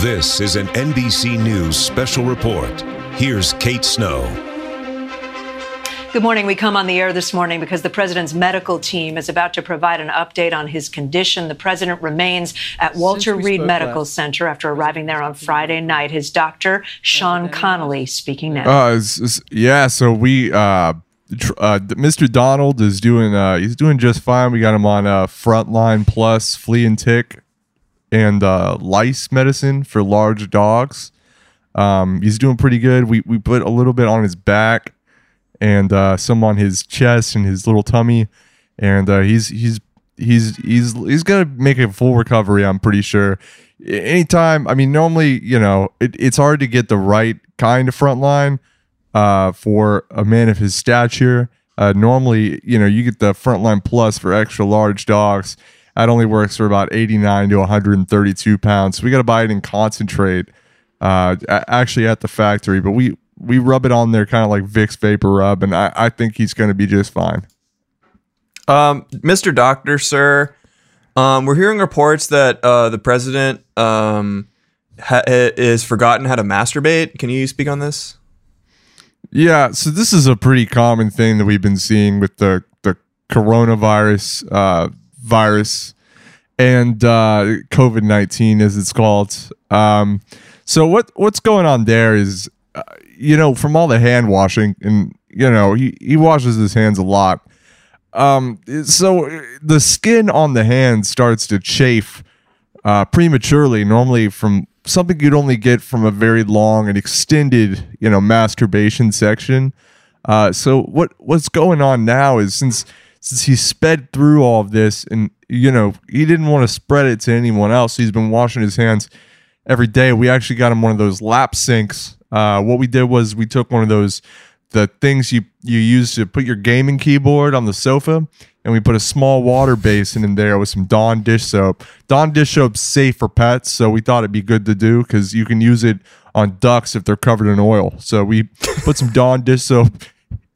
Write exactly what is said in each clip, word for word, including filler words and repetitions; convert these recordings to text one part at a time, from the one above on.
This is an N B C News special report. Here's Kate Snow. Good morning. We come on the air this morning because the president's medical team is about to provide an update on his condition. The president remains at Walter Reed Medical Center after arriving there on Friday night. His doctor, Sean Connolly, speaking now. Uh, it's, it's, yeah, so we, uh, tr uh, Mister Donald is doing, uh, he's doing just fine. We got him on uh, Frontline Plus, flea and tick, and uh, lice medicine for large dogs. Um, he's doing pretty good. We, we put a little bit on his back, and uh, some on his chest and his little tummy, and uh, he's he's he's he's he's gonna make a full recovery, I'm pretty sure. Anytime, I mean, normally, you know, it, it's hard to get the right kind of frontline uh, for a man of his stature. Uh, normally, you know, you get the Frontline Plus for extra large dogs. That only works for about eighty-nine to one hundred thirty-two pounds. So we gotta buy it in concentrate, uh, actually at the factory, but we. We rub it on there kind of like Vicks Vapor Rub, and I, I think he's going to be just fine. Um, Mister Doctor, sir, um, we're hearing reports that uh, the president um, ha is forgotten how to masturbate. Can you speak on this? Yeah, so this is a pretty common thing that we've been seeing with the, the coronavirus uh, virus and uh, COVID nineteen, as it's called. Um, so what what's going on there is... Uh, you know, from all the hand washing, and you know, he, he washes his hands a lot. Um, so the skin on the hand starts to chafe uh, prematurely, normally from something you'd only get from a very long and extended, you know, masturbation section. Uh, so what what's going on now is since since he sped through all of this, and you know, he didn't want to spread it to anyone else, so he's been washing his hands every day. We actually got him one of those lap sinks. Uh, what we did was we took one of those, the things you, you use to put your gaming keyboard on the sofa, and we put a small water basin in there with some Dawn dish soap. Dawn dish soap's safe for pets, so we thought it'd be good to do because you can use it on ducks if they're covered in oil. So we put some Dawn dish soap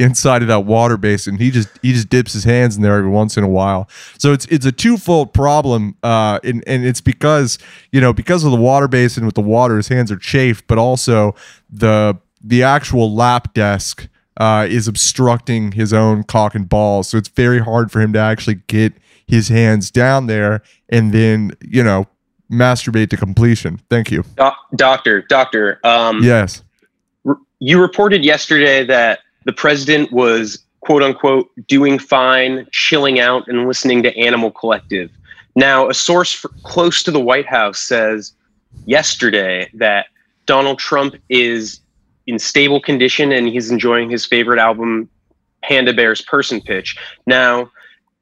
inside of that water basin. He just he just dips his hands in there every once in a while. So it's it's a twofold problem, uh, and and it's because you know because of the water basin with the water, his hands are chafed, but also the the actual lap desk uh, is obstructing his own cock and balls. So it's very hard for him to actually get his hands down there and then you know masturbate to completion. Thank you, Do doctor. Doctor. Um, yes. You reported yesterday that the president was, quote unquote, doing fine, chilling out, and listening to Animal Collective. Now, a source for, close to the White House says yesterday that Donald Trump is in stable condition and he's enjoying his favorite album, Panda Bear's Person Pitch. Now,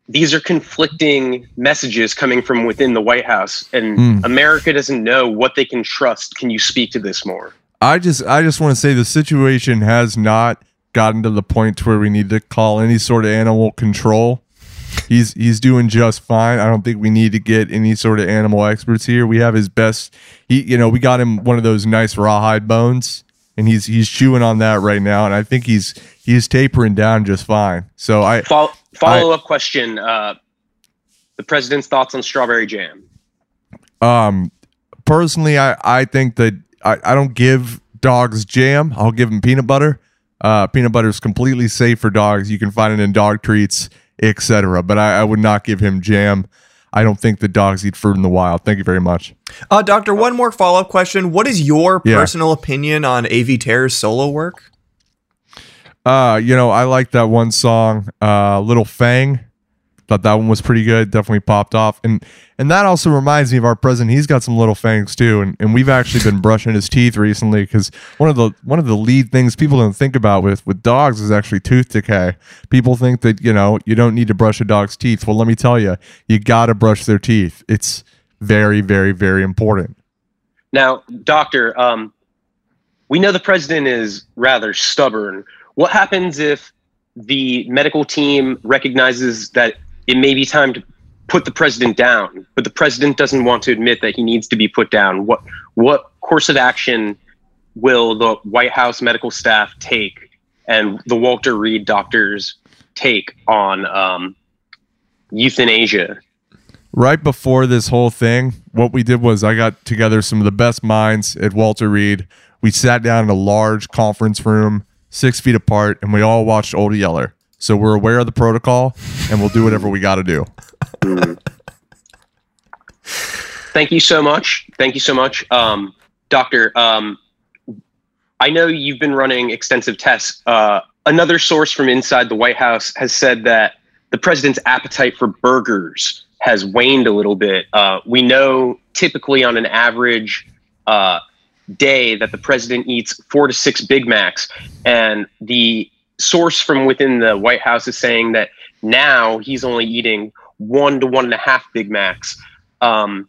these are conflicting messages coming from within the White House, and mm. America doesn't know what they can trust. Can you speak to this more? I just, I just want to say the situation has not gotten to the point where we need to call any sort of animal control. He's he's doing just fine. I don't think we need to get any sort of animal experts here. We have his best. He, you know, we got him one of those nice rawhide bones, and he's he's chewing on that right now. And I think he's he's tapering down just fine. So I follow, follow I, up question: uh, the president's thoughts on strawberry jam. Um, personally, I I think that I I don't give dogs jam. I'll give them peanut butter. Uh, peanut butter is completely safe for dogs. You can find it in dog treats, et cetera. But I, I would not give him jam. I don't think the dogs eat fruit in the wild. Thank you very much. Uh, doctor, one more follow-up question. What is your yeah. personal opinion on A V Terror's solo work? Uh, you know, I like that one song, uh, Little Fang. Thought that one was pretty good. Definitely popped off. And and that also reminds me of our president. He's got some little fangs too. And, and we've actually been brushing his teeth recently because one of the one of the lead things people don't think about with, with dogs is actually tooth decay. People think that, you know, you don't need to brush a dog's teeth. Well, let me tell you, you got to brush their teeth. It's very, very, very important. Now, doctor, um, we know the president is rather stubborn. What happens if the medical team recognizes that it may be time to put the president down, but the president doesn't want to admit that he needs to be put down? What what course of action will the White House medical staff take and the Walter Reed doctors take on um, euthanasia? right before this whole thing, what we did was I got together some of the best minds at Walter Reed. We sat down in a large conference room, six feet apart, and we all watched Old Yeller. So we're aware of the protocol, and we'll do whatever we got to do. Thank you so much. Thank you so much. Um, Doctor, um, I know you've been running extensive tests. Uh, another source from inside the White House has said that the president's appetite for burgers has waned a little bit. Uh, we know typically on an average uh, day that the president eats four to six Big Macs. And the source from within the White House is saying that now he's only eating one to one and a half Big Macs. Um,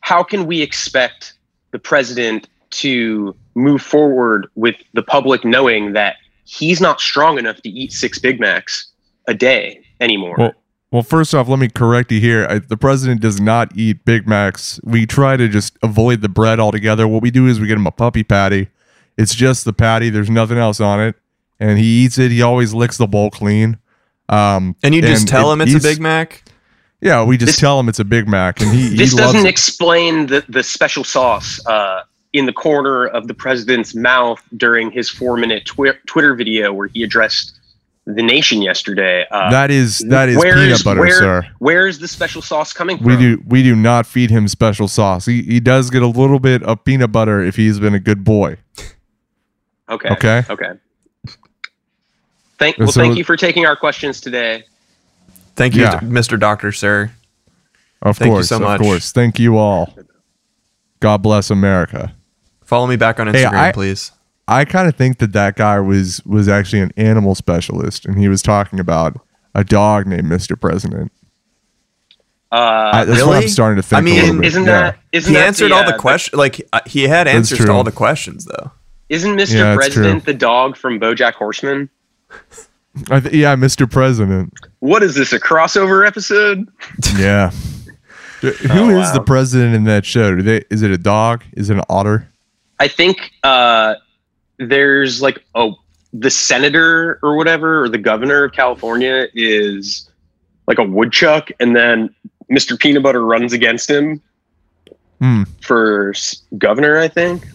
how can we expect the president to move forward with the public knowing that he's not strong enough to eat six Big Macs a day anymore? Well, Well, first off, let me correct you here. I, the president does not eat Big Macs. We try to just avoid the bread altogether. What we do is we get him a puppy patty. It's just the patty. There's nothing else on it. And he eats it. He always licks the bowl clean. Um, and you and just tell it, him it's a Big Mac? Yeah, we just this, tell him it's a Big Mac. And he This he doesn't loves explain the, the special sauce uh, in the corner of the president's mouth during his four-minute twi- Twitter video where he addressed the nation yesterday. Uh, that is that is peanut butter, where, sir. Where's the special sauce coming from? We do we do not feed him special sauce. He he does get a little bit of peanut butter if he's been a good boy. Okay. Okay. Okay. Thank well, so, thank you for taking our questions today. Thank you, yeah. Mister Doctor, sir. Of thank course, you so much. Of course. Thank you all. God bless America. Follow me back on Instagram, hey, I, please. I kind of think that that guy was was actually an animal specialist, and he was talking about a dog named Mister President. Uh, I, that's really? What I'm starting to think. I mean, isn't yeah. that? Isn't he that answered the, all the uh, questions? Like uh, he had answers to all the questions, though. Isn't Mister Yeah, President the dog from BoJack Horseman? I th- yeah, Mister President. What is this, a crossover episode? Yeah. Who oh, is wow. the president in that show? Do they? Is it a dog? Is it an otter? I think. Uh, There's like, oh, the senator or whatever, or the governor of California is like a woodchuck, and then Mister Peanut Butter runs against him mm. for governor, I think.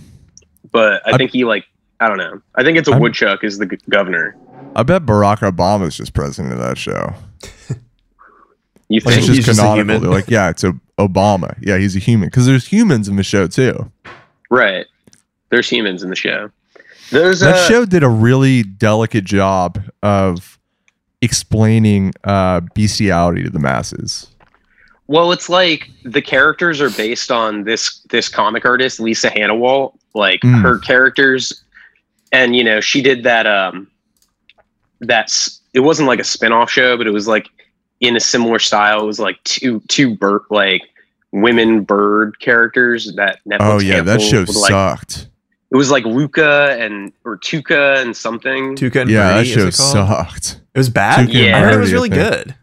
But I, I think he like, I don't know. I think it's a I'm, woodchuck is the g- governor. I bet Barack Obama is just president of that show. You think like it's just he's canonical? Just a human. They're like, yeah, it's a Obama. Yeah, he's a human, because there's humans in the show too. Right, there's humans in the show. There's that a, show did a really delicate job of explaining uh, bestiality to the masses. Well, it's like the characters are based on this this comic artist, Lisa Hanawalt. Like mm. her characters, and you know she did that. Um, that's it wasn't like a spinoff show, but it was like in a similar style. It was like two two bird like women bird characters that Netflix. Oh yeah, that show would, like, sucked. It was like Luca and or Tuca and something. Tuca and yeah, Birdie, that show it sucked. It was bad. Tuca yeah, I heard it was really good.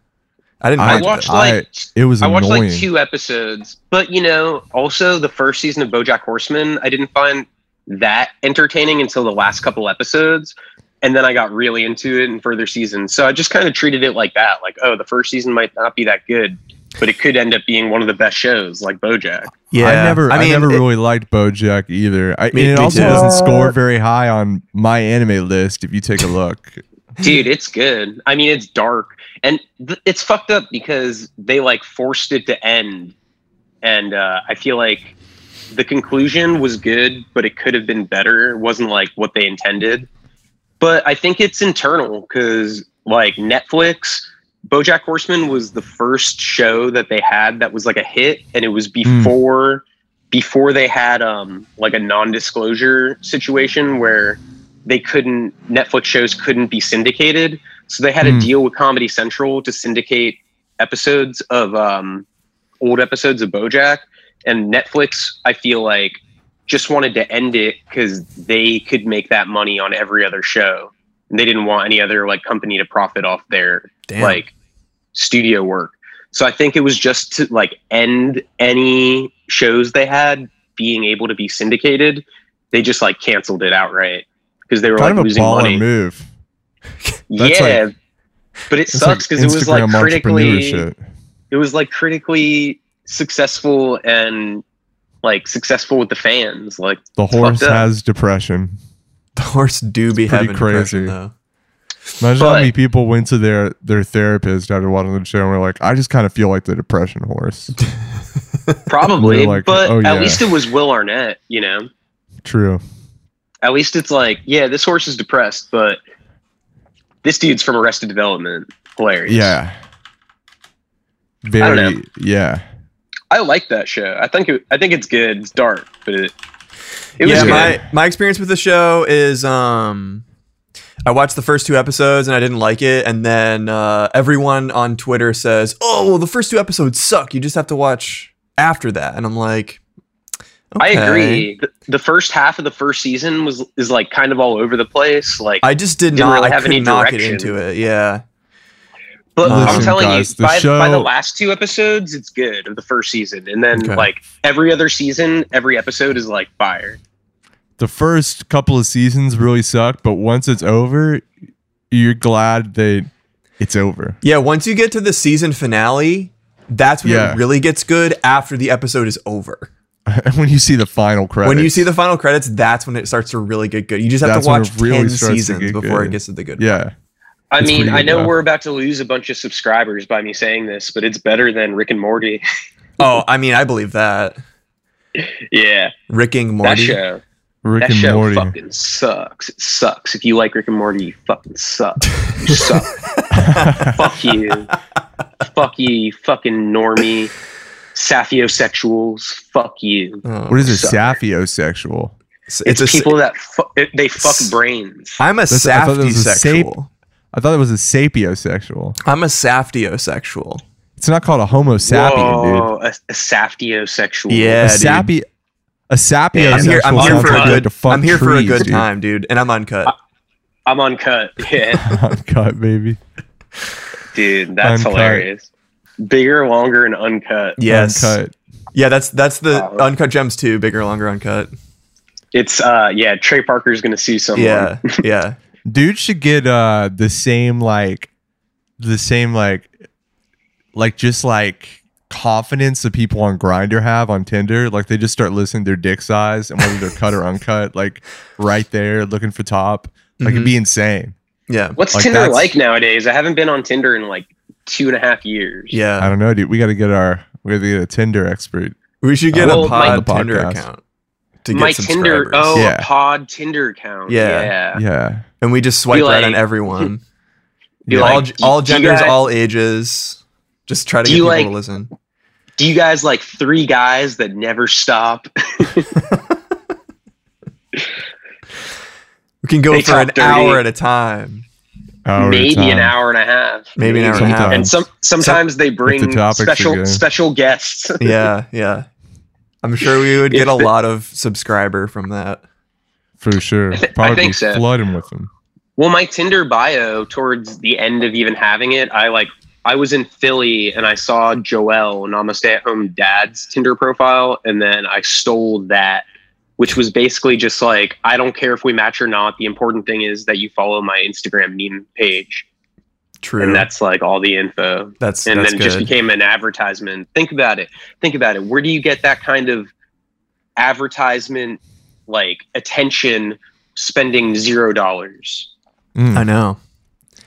I didn't. I watched it. like I, it was. I watched annoying. like two episodes, but you know, also the first season of BoJack Horseman, I didn't find that entertaining until the last couple episodes, and then I got really into it in further seasons. So I just kind of treated it like that, like oh, the first season might not be that good, but it could end up being one of the best shows, like BoJack. Yeah, I never, I, mean, I never it, really liked BoJack either. I, me, and it also too. doesn't score very high on my anime list. If you take a look, dude, it's good. I mean, it's dark, and th- it's fucked up because they like forced it to end, and uh, I feel like the conclusion was good, but it could have been better. It wasn't like what they intended, but I think it's internal because like Netflix. BoJack Horseman was the first show that they had that was like a hit, and it was before mm. before they had um, like a non-disclosure situation where they couldn't Netflix shows couldn't be syndicated, so they had mm. a deal with Comedy Central to syndicate episodes of um, old episodes of BoJack, and Netflix I feel like just wanted to end it because they could make that money on every other show, and they didn't want any other like company to profit off their Damn. like studio work. So I think it was just to like end any shows they had being able to be syndicated. They just like canceled it outright because they were kind like of losing a baller money move. Yeah, like, but it sucks because like it was like critically, it it was like critically successful and like successful with the fans. Like the horse has depression. The horse do be having crazy. Though. Imagine but, how many people went to their their therapist after watching the show and were like, "I just kind of feel like the depression horse." Probably, like, but oh, yeah. At least it was Will Arnett, you know. True. At least it's like, yeah, this horse is depressed, but this dude's from Arrested Development. Hilarious. Yeah. Very. I don't know. Yeah. I like that show. I think it, I think it's good. It's dark, but it. It was yeah, good. my my experience with the show is um, I watched the first two episodes and I didn't like it, and then uh, everyone on Twitter says, "Oh, well, the first two episodes suck. You just have to watch after that." And I'm like, okay. I agree. The, the first half of the first season was is like kind of all over the place. Like I just did not really I have could any not get into it. Yeah. But Listen, I'm telling guys, you, the by, show... by the last two episodes, it's good of the first season. And then okay. like every other season, every episode is like fire. The first couple of seasons really sucked, but once it's over, you're glad that it's over. Yeah, once you get to the season finale, that's when yeah. it really gets good after the episode is over. When you see the final credits. When you see the final credits, that's when it starts to really get good. You just have that's to watch really ten seasons before good. It gets to the good yeah. part. I it's mean, I know rough. We're about to lose a bunch of subscribers by me saying this, but it's better than Rick and Morty. Oh, I mean, I believe that. Yeah. Rick and Morty. That show, Rick that and show Morty. Fucking sucks. It sucks. If you like Rick and Morty, you fucking suck. You suck. Fuck you. Fuck you, you fucking normie. Saphiosexuals. Fuck you. Oh, what is a saphiosexual? It's, it's a people sa- that fu- it, they fuck s- brains. I'm a saphiosexual. I thought it was a sapiosexual. I'm a saphiosexual. It's not called a homo sapien, dude. A, a saphiosexual. Yeah, a sapi. A sapiosexual. I'm here, I'm here for a good. I'm here trees, for a good dude. time, dude. And I'm uncut. I, I'm uncut. Yeah. Uncut, baby. Dude, that's uncut. Hilarious. Bigger, longer, and uncut. Yes. Uncut. Yeah, that's that's the wow. Uncut Gems too. Bigger, longer, uncut. It's uh, yeah. Trey Parker's gonna see someone. Yeah. Yeah. Dude should get uh the same like the same like like just like confidence that people on Grindr have on Tinder. Like they just start listing their dick size and whether they're cut or uncut, like right there looking for top. Like mm-hmm. it'd be insane. Yeah. What's like, Tinder like nowadays? I haven't been on Tinder in like two and a half years. Yeah. I don't know, dude. We gotta get our we gotta get a Tinder expert. We should get well, a pod my, Tinder podcast. account. To my get Tinder oh yeah. a pod Tinder account. Yeah. Yeah. Yeah. And we just swipe like, right on everyone. Yeah. All, like, all genders, guys, all ages. Just try to get people like, to listen. Do you guys like three guys that never stop? We can go they for an dirty. hour at a time. Hour Maybe time. an hour and a half. Maybe, Maybe an hour sometimes. and a half. And some, sometimes so, they bring the special special guests. Yeah, yeah. I'm sure we would get a lot of subscriber from that. For sure. I, th- I think so. Flood him with them. Well, my Tinder bio towards the end of even having it, I like. I was in Philly and I saw Joelle, and I'm a stay-at-home dad's Tinder profile, and then I stole that, which was basically just like, I don't care if we match or not. The important thing is that you follow my Instagram meme page. True. And that's like all the info. That's and that's then it just became an advertisement. Think about it. Think about it. Where do you get that kind of advertisement? Like attention spending zero dollars. Mm. I know.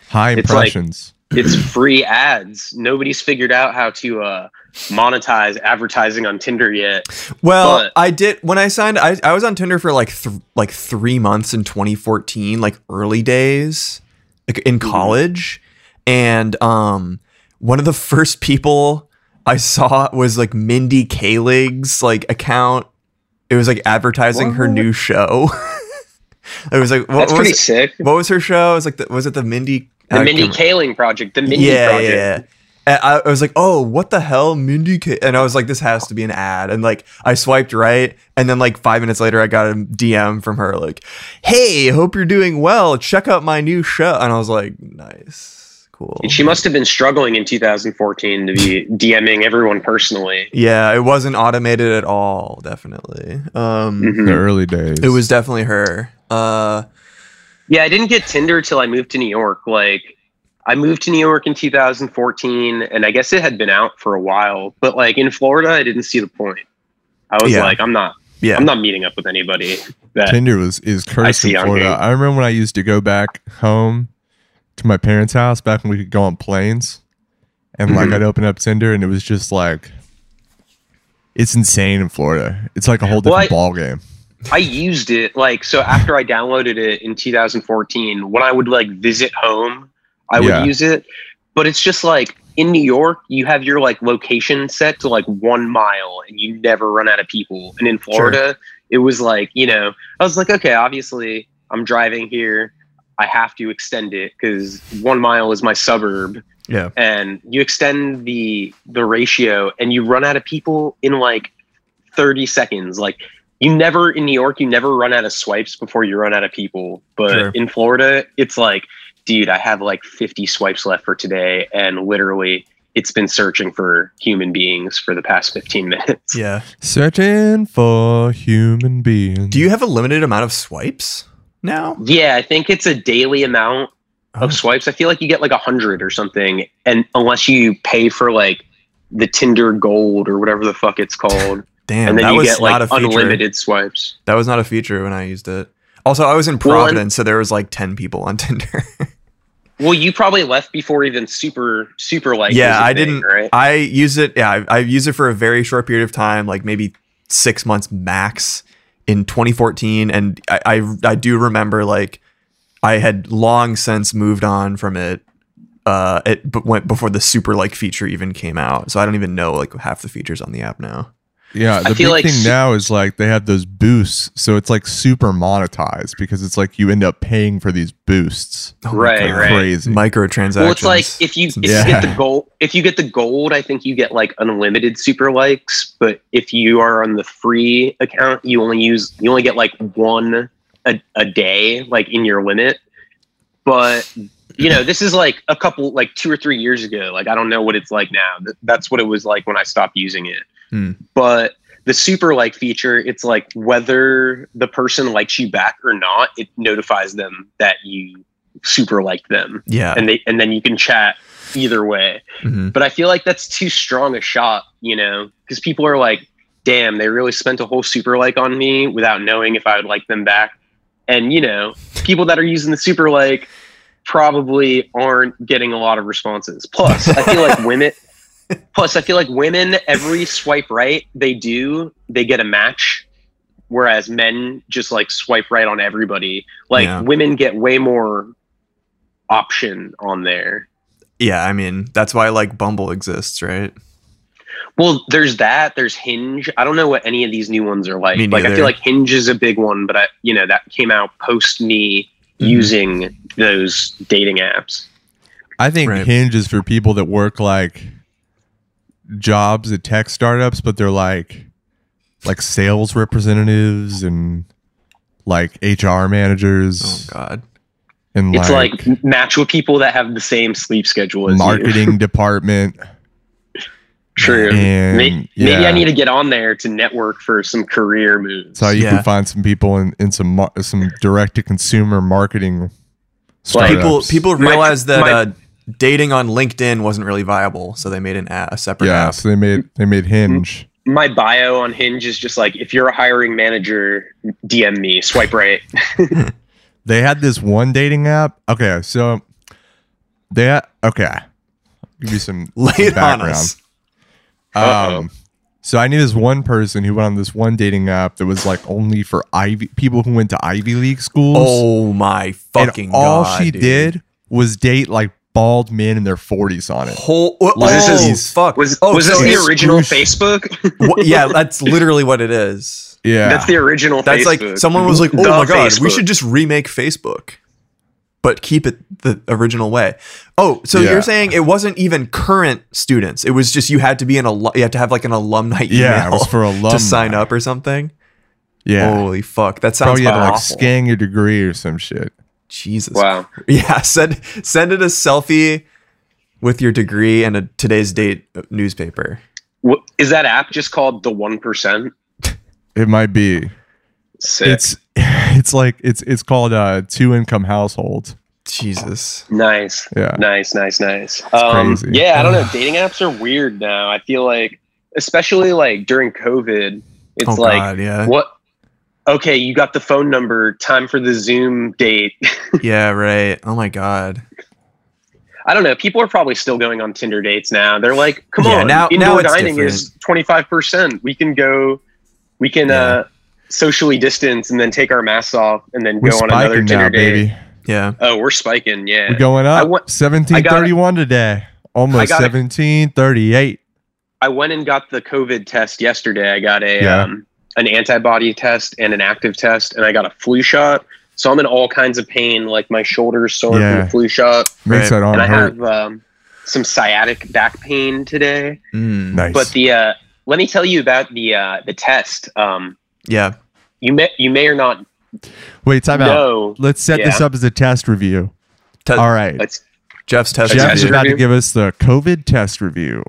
High impressions. It's, like, it's free ads. Nobody's figured out how to uh, monetize advertising on Tinder yet. Well, but, I did when I signed. I, I was on Tinder for like th- like three months in twenty fourteen, like early days, like in college. And um, one of the first people I saw was like Mindy Kaling's like account. It was like advertising Whoa. her new show. It was like what, that's what pretty was, sick. What was her show? It was like the, was it the Mindy the Mindy Kaling project? The Mindy yeah, project. Yeah, yeah. I, I was like, oh, what the hell, Mindy? K-? And I was like, this has to be an ad. And like, I swiped right, and then like five minutes later, I got a D M from her like, hey, hope you're doing well. Check out my new show. And I was like, nice, cool. And she must have been struggling in two thousand fourteen to be DMing everyone personally. Yeah, it wasn't automated at all, definitely. Um, mm-hmm. The early days. It was definitely her. Uh, yeah, I didn't get Tinder till I moved to New York. Like, I moved to New York in two thousand fourteen, and I guess it had been out for a while. But like in Florida, I didn't see the point. I was yeah. like, I'm not. Yeah. I'm not meeting up with anybody. That Tinder was is cursed in Florida. I remember when I used to go back home to my parents' house back when we could go on planes, and mm-hmm. like I'd open up Tinder, and it was just like, it's insane in Florida. It's like a whole different well, I, ball game. I used it like so after I downloaded it in two thousand fourteen. When I would like visit home, I would yeah. use it, but it's just like. In New York, you have your like location set to like one mile and you never run out of people. And in Florida, sure. it was like, you know, I was like, okay, obviously I'm driving here. I have to extend it because one mile is my suburb. Yeah. And you extend the the ratio and you run out of people in like thirty seconds. Like you never in New York, you never run out of swipes before you run out of people. But sure. in Florida, it's like, dude, I have like fifty swipes left for today, and literally it's been searching for human beings for the past fifteen minutes. Yeah. Searching for human beings. Do you have a limited amount of swipes now? Yeah, I think it's a daily amount oh. of swipes. I feel like you get like a hundred or something, and unless you pay for like the Tinder Gold or whatever the fuck it's called. Damn, and then that you was get like unlimited swipes. That was not a feature when I used it. Also, I was in Providence, well, and- so there was like ten people on Tinder. Well, you probably left before even super, super like. Yeah, I thing, didn't. Right? I use it. Yeah, I, I used it for a very short period of time, like maybe six months max in twenty fourteen. And I, I, I do remember like I had long since moved on from it. Uh, it but went before the super like feature even came out, so I don't even know like half the features on the app now. Yeah, the big like thing su- now is like they have those boosts, so it's like super monetized because it's like you end up paying for these boosts. Oh right, God, right. Crazy microtransactions. Well, it's like if you, if yeah. you get the gold, if you get the gold, I think you get like unlimited super likes. But if you are on the free account, you only use you only get like one a, a day, like in your limit. But you know, this is like a couple, like two or three years ago. Like I don't know what it's like now. That's what it was like when I stopped using it. Hmm. But the super like feature, it's like whether the person likes you back or not, it notifies them that you super like them. Yeah. And they and then you can chat either way. Mm-hmm. But I feel like that's too strong a shot, you know, because people are like, damn, they really spent a whole super like on me without knowing if I would like them back. And, you know, people that are using the super like probably aren't getting a lot of responses. Plus, I feel like women... Plus, I feel like women, every swipe right they do, they get a match, whereas men just like swipe right on everybody. Like yeah. women get way more option on there. Yeah, I mean that's why like Bumble exists, right? Well, there's that. There's Hinge. I don't know what any of these new ones are like. Like I feel like Hinge is a big one, but I, you know, that came out post me mm. using those dating apps. I think right. Hinge is for people that work like. Jobs at tech startups, but they're like like sales representatives and like H R managers. Oh God. And it's like, like match with people that have the same sleep schedule as marketing you. department. True. And, maybe, yeah. maybe I need to get on there to network for some career moves. So you yeah. can find some people in, in some mar- some direct to consumer marketing startups. People people realize my, that my, uh dating on LinkedIn wasn't really viable, so they made an app, a separate yeah, app. Yeah, so they made they made Hinge. My bio on Hinge is just like, if you're a hiring manager, D M me, swipe right. They had this one dating app. Okay, so they had, okay, give you some, some background. Um, so I knew this one person who went on this one dating app that was like only for Ivy people who went to Ivy League schools. Oh my fucking and all God! All she dude. did was date like. Bald men in their forties on it. Whole, oh, like, this is, fuck. Was, oh, was this the original Facebook? What, yeah, that's literally what it is. Yeah. That's the original that's Facebook. That's like, someone was like, oh the my God, Facebook. We should just remake Facebook, but keep it the original way. Oh, so yeah. you're saying it wasn't even current students. It was just you had to be an alum, you had to have like an alumni email yeah, it was for alumni. to sign up or something. Yeah. Holy fuck. That sounds awful. Probably had to like scan your degree or some shit. Jesus. Wow. Yeah. Send send it a selfie with your degree and a today's date newspaper. What, is that app just called the one percent? It might be. Sick. It's it's like it's it's called uh, two income households. Jesus. Nice. Yeah. Nice, nice, nice. Um, crazy. Yeah, I don't know. Dating apps are weird now. I feel like, especially like during COVID, it's oh, like, God, yeah. what? Okay, you got the phone number. Time for the Zoom date. Yeah, right. Oh, my God. I don't know. People are probably still going on Tinder dates now. They're like, come yeah, on. Now, indoor now dining different. Is twenty-five percent. We can go, we can yeah. uh, socially distance and then take our masks off and then we're go on another Tinder now, date. Baby. Yeah. Oh, we're spiking. Yeah. We're going up. seventeen thirty-one today. Almost seventeen thirty-eight. I went and got the COVID test yesterday. I got a yeah. um, an antibody test and an active test, and I got a flu shot. So I'm in all kinds of pain, like my shoulders sore yeah. from the flu shot. Makes that arm hurt. And I have um, some sciatic back pain today. Mm, nice. But the uh, let me tell you about the uh, the test. Um, yeah. You may you may or not. Wait, time know. Out. Let's set yeah. this up as a test review. Te- all right. Let's, Jeff's test. Jeff's about to give us the COVID test review.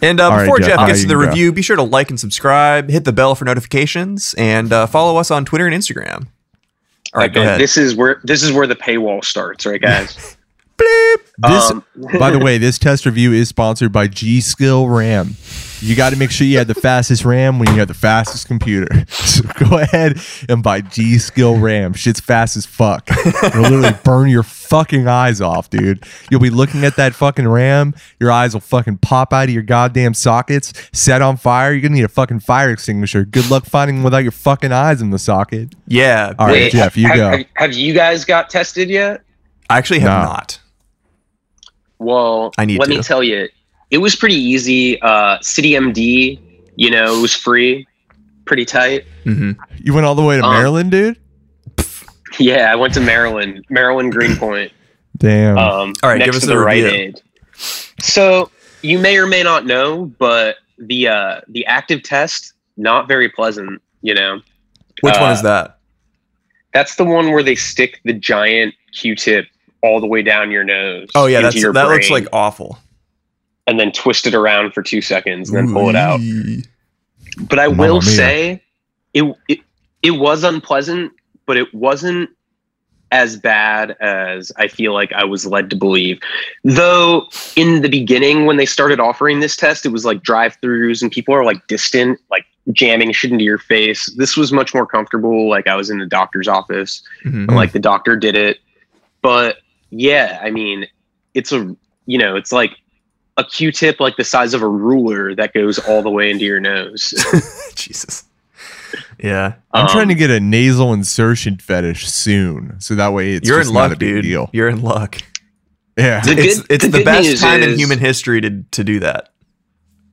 And uh, before right, Jeff, Jeff gets right, to the review, go. Be sure to like and subscribe, hit the bell for notifications, and uh, follow us on Twitter and Instagram. All right, okay, go ahead. This is where this is where the paywall starts, right, guys? Bleep. This, um, by the way, this test review is sponsored by G-Skill RAM. You got to make sure you have the fastest RAM when you have the fastest computer. So go ahead and buy G-Skill RAM. Shit's fast as fuck. It'll literally burn your fucking eyes off, dude. You'll be looking at that fucking RAM. Your eyes will fucking pop out of your goddamn sockets, set on fire. You're going to need a fucking fire extinguisher. Good luck finding them without your fucking eyes in the socket. Yeah. All wait, right, Jeff, you have, go. Have, have you guys got tested yet? I actually have no. not. Well, I need let to. me tell you, it was pretty easy. Uh, City M D, you know, it was free, pretty tight. Mm-hmm. You went all the way to um, Maryland, dude? Yeah, I went to Maryland, Maryland Greenpoint. Damn. Um, all right, next give us to the Rite Aid. So you may or may not know, but the uh, the active test, not very pleasant, you know. Which uh, one is that? That's the one where they stick the giant Q-tip all the way down your nose. Oh yeah, that's, that brain, looks like awful. And then twist it around for two seconds and then pull Ooh. It out. But I Mama will mia. Say, it, it it was unpleasant, but it wasn't as bad as I feel like I was led to believe. Though in the beginning, when they started offering this test, it was like drive-throughs and people are like distant, like jamming shit into your face. This was much more comfortable. Like I was in the doctor's office, mm-hmm. and like the doctor did it, but. Yeah, I mean, it's a, you know, it's like a Q-tip like the size of a ruler that goes all the way into your nose. Jesus. Yeah. I'm um, trying to get a nasal insertion fetish soon. So that way it's you're just in luck, not a big dude. Deal. You're in luck. Yeah. The good, it's it's the, the best time is, in human history to, to do that.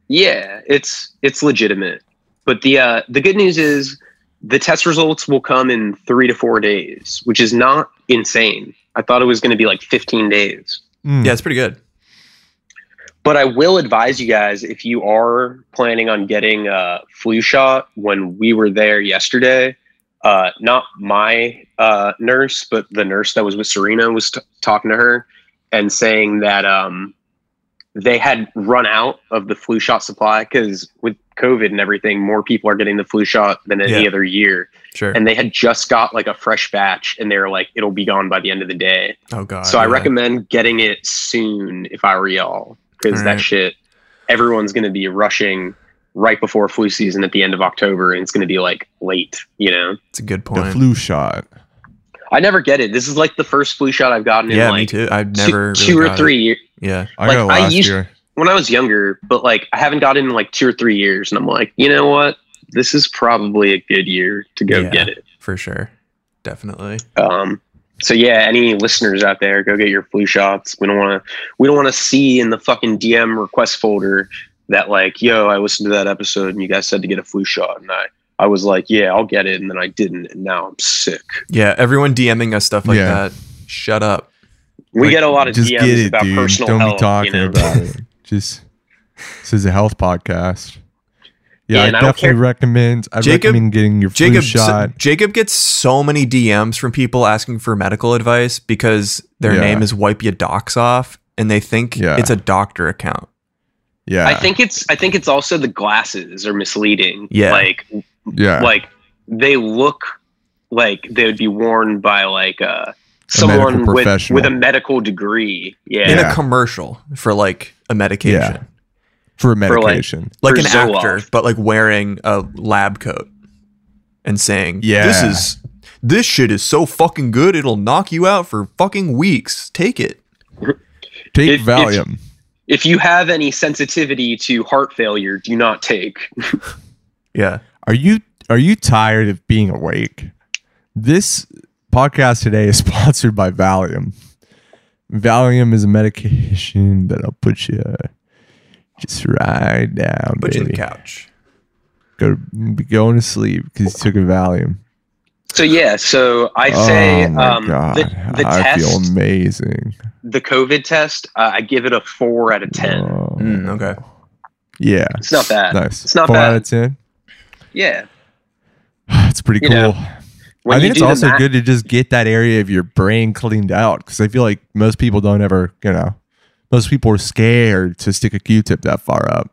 Yeah, it's it's legitimate. But the uh, the good news is the test results will come in three to four days, which is not insane. I thought it was going to be like fifteen days. Mm. Yeah, it's pretty good. But I will advise you guys, if you are planning on getting a flu shot, when we were there yesterday, uh, not my uh, nurse, but the nurse that was with Serena was t- talking to her and saying that um, they had run out of the flu shot supply because with COVID and everything, more people are getting the flu shot than any yeah. other year. Sure. And they had just got like a fresh batch and they were like, it'll be gone by the end of the day. Oh God. So yeah. I recommend getting it soon if I were y'all, because that right. shit, everyone's going to be rushing right before flu season at the end of October. And it's going to be like late, you know, it's a good point. The flu shot. I never get it. This is like the first flu shot I've gotten. Yeah, in like me too. I've never two, really two or three it. Years. Yeah. I like, got last I used, year. When I was younger, but like I haven't gotten in like two or three years, and I'm like, you know what? This is probably a good year to go yeah, get it for sure, definitely. Um, so yeah, any listeners out there, go get your flu shots. We don't want to, we don't want to see in the fucking D M request folder that like, yo, I listened to that episode and you guys said to get a flu shot, and I, I was like, yeah, I'll get it, and then I didn't, and now I'm sick. Yeah, everyone DMing us stuff like yeah. that. Shut up. We like, get a lot of D Ms it, about dude. Personal don't health. Don't be talking you know? About it. Just this is a health podcast. Yeah, yeah I definitely I recommend. I Jacob, recommend getting your flu Jacob, shot. So, Jacob gets so many D Ms from people asking for medical advice because their yeah. name is Wipe Your Docs Off, and they think yeah. it's a doctor account. Yeah, I think it's. I think it's also the glasses are misleading. Yeah, like yeah, like they look like they would be worn by like a someone with, with a medical degree. Yeah. In a commercial for like a medication. Yeah. For a medication. For like like for an Zoloft. Actor, but like wearing a lab coat and saying, yeah. This is this shit is so fucking good it'll knock you out for fucking weeks. Take it. Take if, Valium. If, if you have any sensitivity to heart failure, do not take. Yeah. Are you are you tired of being awake? This podcast today is sponsored by Valium. Valium is a medication that'll put you just right down, put baby. You on the couch. Go to, going to sleep because you took a Valium. So yeah, so I say oh my um, God. the, the I test. I feel amazing. The COVID test, uh, I give it a four out of ten. Oh. Mm, okay. Yeah, it's not bad. Nice. It's not four bad. Four out of ten. Yeah, it's pretty cool. You know, I think it's also math- good to just get that area of your brain cleaned out because I feel like most people don't ever, you know, most people are scared to stick a Q-tip that far up.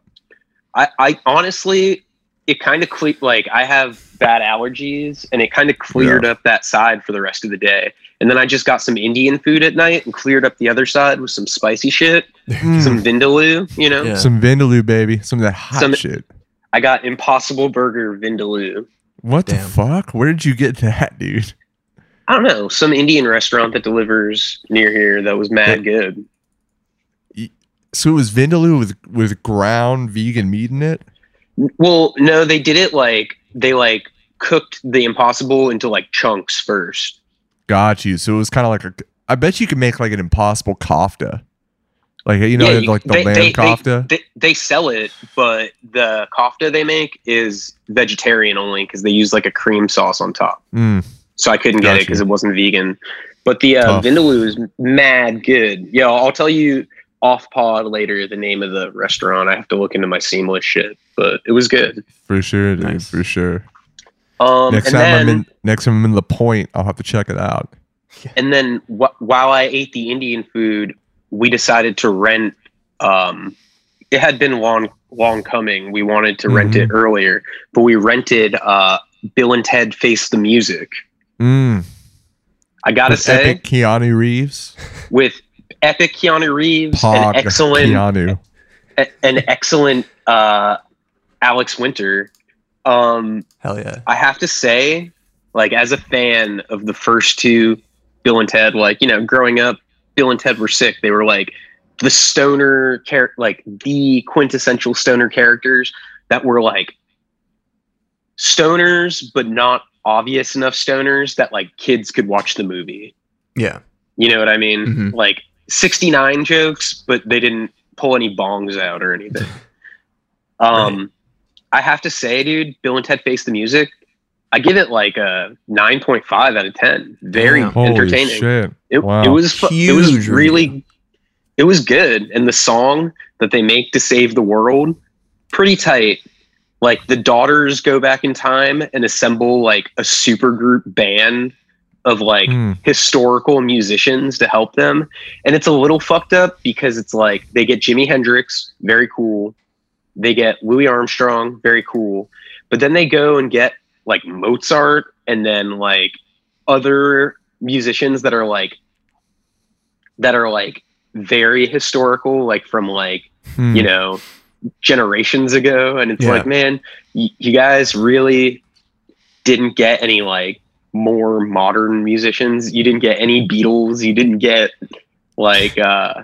I, I honestly, it kind of cle- like I have bad allergies and it kind of cleared yeah. up that side for the rest of the day. And then I just got some Indian food at night and cleared up the other side with some spicy shit, some vindaloo, you know, yeah. some vindaloo, baby, some of that hot some, shit. I got Impossible Burger vindaloo. What Damn. The fuck? Where did you get that, dude? I don't know. Some Indian restaurant that delivers near here that was mad that, good. So it was vindaloo with with ground vegan meat in it? Well, no, they did it like they like cooked the Impossible into like chunks first. Got you. So it was kind of like a. I bet you could make like an Impossible kofta. Like, you know, yeah, you, like the they, lamb they, kofta? They, they, they sell it, but the kofta they make is vegetarian only because they use like a cream sauce on top. Mm. So I couldn't Got get you. It because it wasn't vegan. But the uh, vindaloo is mad good. Yeah, I'll tell you off pod later the name of the restaurant. I have to look into my seamless shit, but it was good. For sure, dude. Nice. For sure. Um, next, time then, I'm in, next time I'm in La Pointe, I'll have to check it out. And then wh- while I ate the Indian food, we decided to rent, um, it had been long, long coming. We wanted to mm-hmm. rent it earlier, but we rented uh, Bill and Ted Face the Music. Mm. I gotta with say, epic Keanu Reeves. With epic Keanu Reeves, Pog an excellent, Keanu. A, an excellent uh, Alex Winter. Um, Hell yeah. I have to say, like, as a fan of the first two Bill and Ted, like, you know, growing up, Bill and Ted were sick. They were like the stoner character, like the quintessential stoner characters that were like stoners, but not obvious enough stoners that like kids could watch the movie. Yeah. You know what I mean? Mm-hmm. Like sixty-nine jokes, but they didn't pull any bongs out or anything. um, right. I have to say, dude, Bill and Ted Face the Music, I give it like a nine point five out of ten. Very Damn, entertaining. Shit. It, wow. it was fu- it was really it was good, and the song that they make to save the world, pretty tight. Like the daughters go back in time and assemble like a super group band of like mm. historical musicians to help them, and it's a little fucked up because it's like they get Jimi Hendrix, very cool. They get Louis Armstrong, very cool. But then they go and get like Mozart and then like other musicians that are like that are like very historical, like from like hmm. you know generations ago, and it's yeah. like, man, y- you guys really didn't get any like more modern musicians. You didn't get any Beatles. You didn't get like uh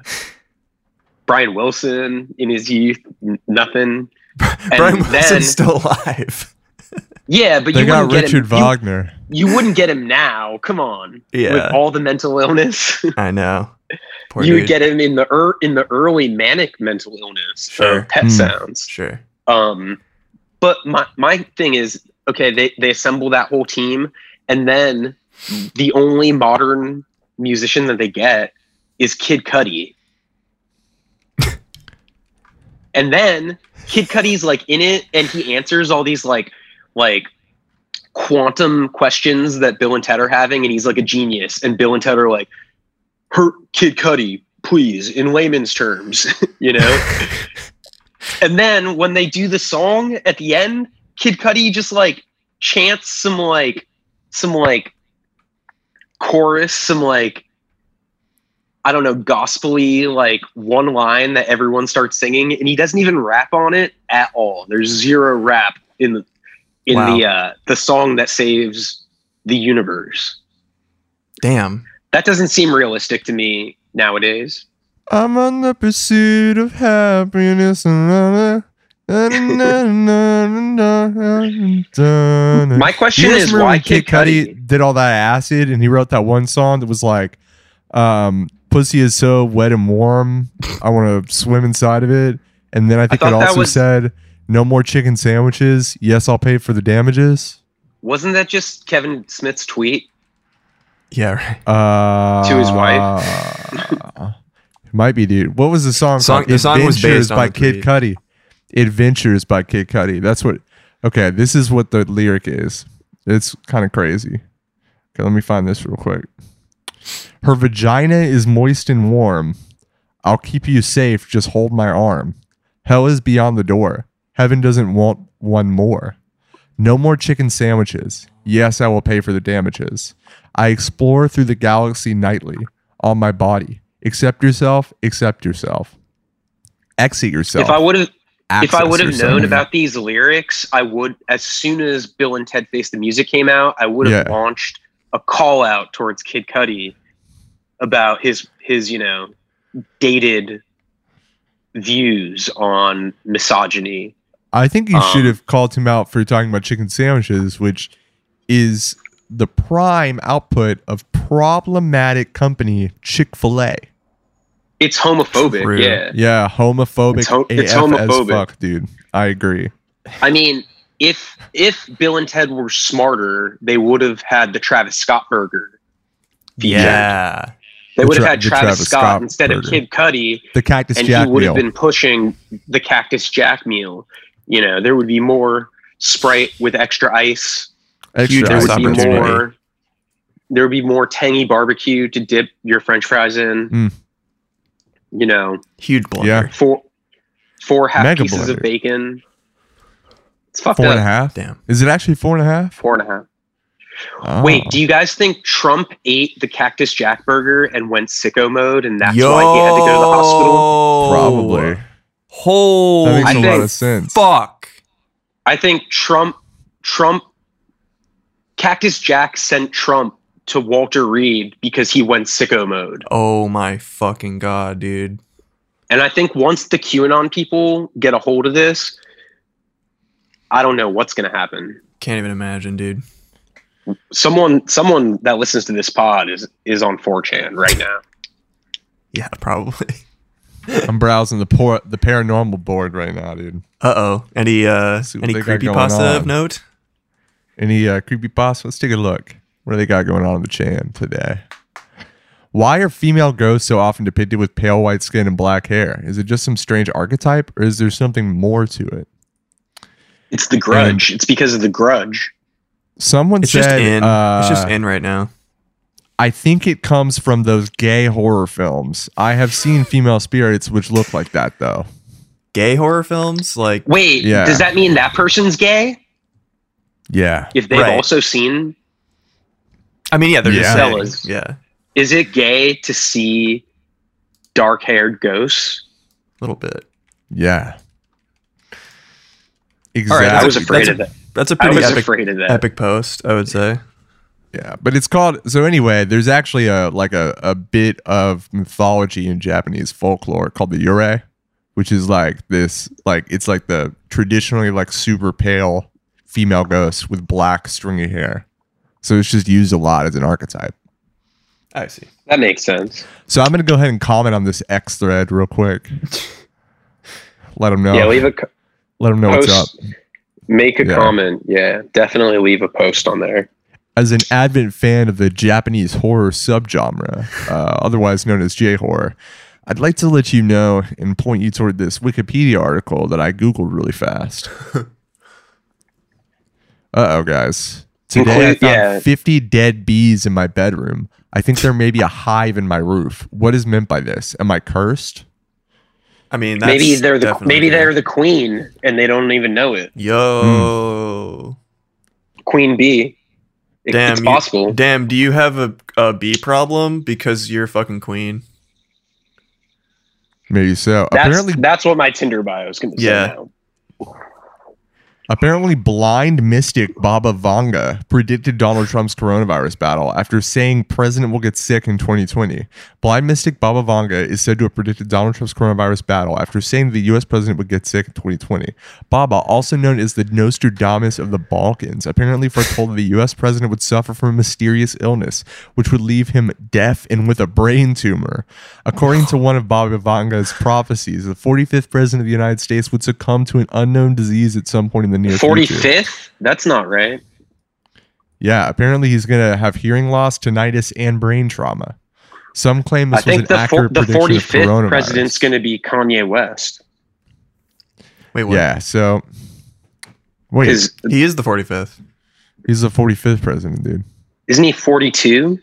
Brian Wilson in his youth. N- nothing. And Brian Wilson's then, still alive. Yeah, but they you got wouldn't Richard get him. Wagner. You, you wouldn't get him now. Come on. Yeah. With all the mental illness. I know. Poor you dude. Would get him in the er, in the early manic mental illness. Sure. Pet mm. Sounds. Sure. Um, but my my thing is, okay, they they assemble that whole team, and then the only modern musician that they get is Kid Cudi. And then Kid Cudi's like in it, and he answers all these like. like quantum questions that Bill and Ted are having, and he's like a genius, and Bill and Ted are like, hurt Kid Cudi, please, in layman's terms, you know? And then when they do the song at the end, Kid Cudi just like chants some like some like chorus, some like, I don't know, gospel-y, like one line that everyone starts singing, and he doesn't even rap on it at all. There's zero rap in the in wow. the uh, the song that saves the universe. Damn, that doesn't seem realistic to me nowadays. I'm on the pursuit of happiness. And my question is why Kid Cudi did all that acid, and he wrote that one song that was like, um. pussy is so wet and warm, I want to swim inside of it. And then I think I it also was, said, no more chicken sandwiches. Yes, I'll pay for the damages. Wasn't that just Kevin Smith's tweet? Yeah. Uh, to his wife. It might be, dude. What was the song? song the song was based on by Kid Cudi. Adventures by Kid Cudi. That's what. Okay, this is what the lyric is. It's kind of crazy. Okay, let me find this real quick. Her vagina is moist and warm. I'll keep you safe. Just hold my arm. Hell is beyond the door. Heaven doesn't want one more. No more chicken sandwiches. Yes, I will pay for the damages. I explore through the galaxy nightly on my body. Accept yourself. Accept yourself. Exit yourself. If I would have, if I would have known about these lyrics, I would. As soon as Bill and Ted Face the Music came out, I would have yeah. launched a call out towards Kid Cudi about his his you know dated views on misogyny. I think you um, should have called him out for talking about chicken sandwiches, which is the prime output of problematic company Chick-fil-A. It's homophobic. True. Yeah, yeah, homophobic. It's, ho- it's homophobic, as fuck, dude. I agree. I mean, if if Bill and Ted were smarter, they would have had the Travis Scott burger. Yeah, they the would have tra- had Travis, Travis Scott, Scott instead burger. Of Kid Cudi. The Cactus Jack meal. And he would have been pushing the Cactus Jack meal. You know, there would be more Sprite with extra ice. Extra there ice would be more. There would be more tangy barbecue to dip your French fries in. Mm. You know, huge blunder. Yeah. Four, four half Mega pieces blunder. Of bacon. It's fucked four up. Four and a half? Damn. Is it actually four and a half? Four and a half. Oh. Wait, do you guys think Trump ate the Cactus Jack burger and went sicko mode, and that's Yo. Why he had to go to the hospital? Probably. Holy that makes a lot of sense. Fuck. I think Trump, Trump, Cactus Jack sent Trump to Walter Reed because he went sicko mode. Oh my fucking God, dude. And I think once the QAnon people get a hold of this, I don't know what's going to happen. Can't even imagine, dude. Someone someone that listens to this pod is is on four chan right now. Yeah, probably. I'm browsing the por- the paranormal board right now, dude. Uh-oh. Any uh any creepypasta of note? Any uh, creepypasta? Let's take a look. What do they got going on in the chan today? Why are female ghosts so often depicted with pale white skin and black hair? Is it just some strange archetype, or is there something more to it? It's the Grudge. And it's because of the Grudge. Someone it's said just in. Uh, it's just in right now. I think it comes from those gay horror films. I have seen female spirits which look like that though. Gay horror films, like wait, yeah. does that mean that person's gay? Yeah. If they've right. also seen, I mean, yeah, they're yeah. just fellas. Yeah. Is it gay to see dark-haired ghosts? A little bit. Yeah. Exactly. All right, I was afraid of that. That's a pretty epic, epic post, I would say. Yeah, but it's called... So anyway, there's actually a like a, a bit of mythology in Japanese folklore called the yurei, which is like this... like it's like the traditionally like super pale female ghost with black stringy hair. So it's just used a lot as an archetype. I see. That makes sense. So I'm going to go ahead and comment on this X thread real quick. Let them know. Yeah, leave a... Co- Let them know post. What's up. Make a yeah. comment. Yeah, definitely leave a post on there. As an avid fan of the Japanese horror subgenre, uh, otherwise known as J-horror, I'd like to let you know and point you toward this Wikipedia article that I Googled really fast. Uh-oh, guys. Today I found yeah. fifty dead bees in my bedroom. I think there may be a hive in my roof. What is meant by this? Am I cursed? I mean, that's maybe they're the maybe good. They're the queen and they don't even know it. Yo, mm. Queen bee. It, damn, it's possible. You, damn, do you have a, a B problem because you're fucking queen? Maybe so. That's, apparently, that's what my Tinder bio is going to yeah. say now. Apparently, blind mystic Baba Vanga predicted Donald Trump's coronavirus battle after saying president will get sick in twenty twenty. Blind mystic Baba Vanga is said to have predicted Donald Trump's coronavirus battle after saying the U S president would get sick in twenty twenty. Baba, also known as the Nostradamus of the Balkans, apparently foretold that the U S president would suffer from a mysterious illness, which would leave him deaf and with a brain tumor. According to one of Baba Vanga's prophecies, the forty-fifth president of the United States would succumb to an unknown disease at some point in the forty-fifth? That's not right. Yeah, apparently he's gonna have hearing loss, tinnitus, and brain trauma. Some claim this I was think an the accurate fo- the prediction of coronavirus. The forty-fifth president's gonna be Kanye West. Wait, what? Yeah, so wait, His, he is the forty-fifth. He's the forty-fifth president, dude. Isn't he forty-two?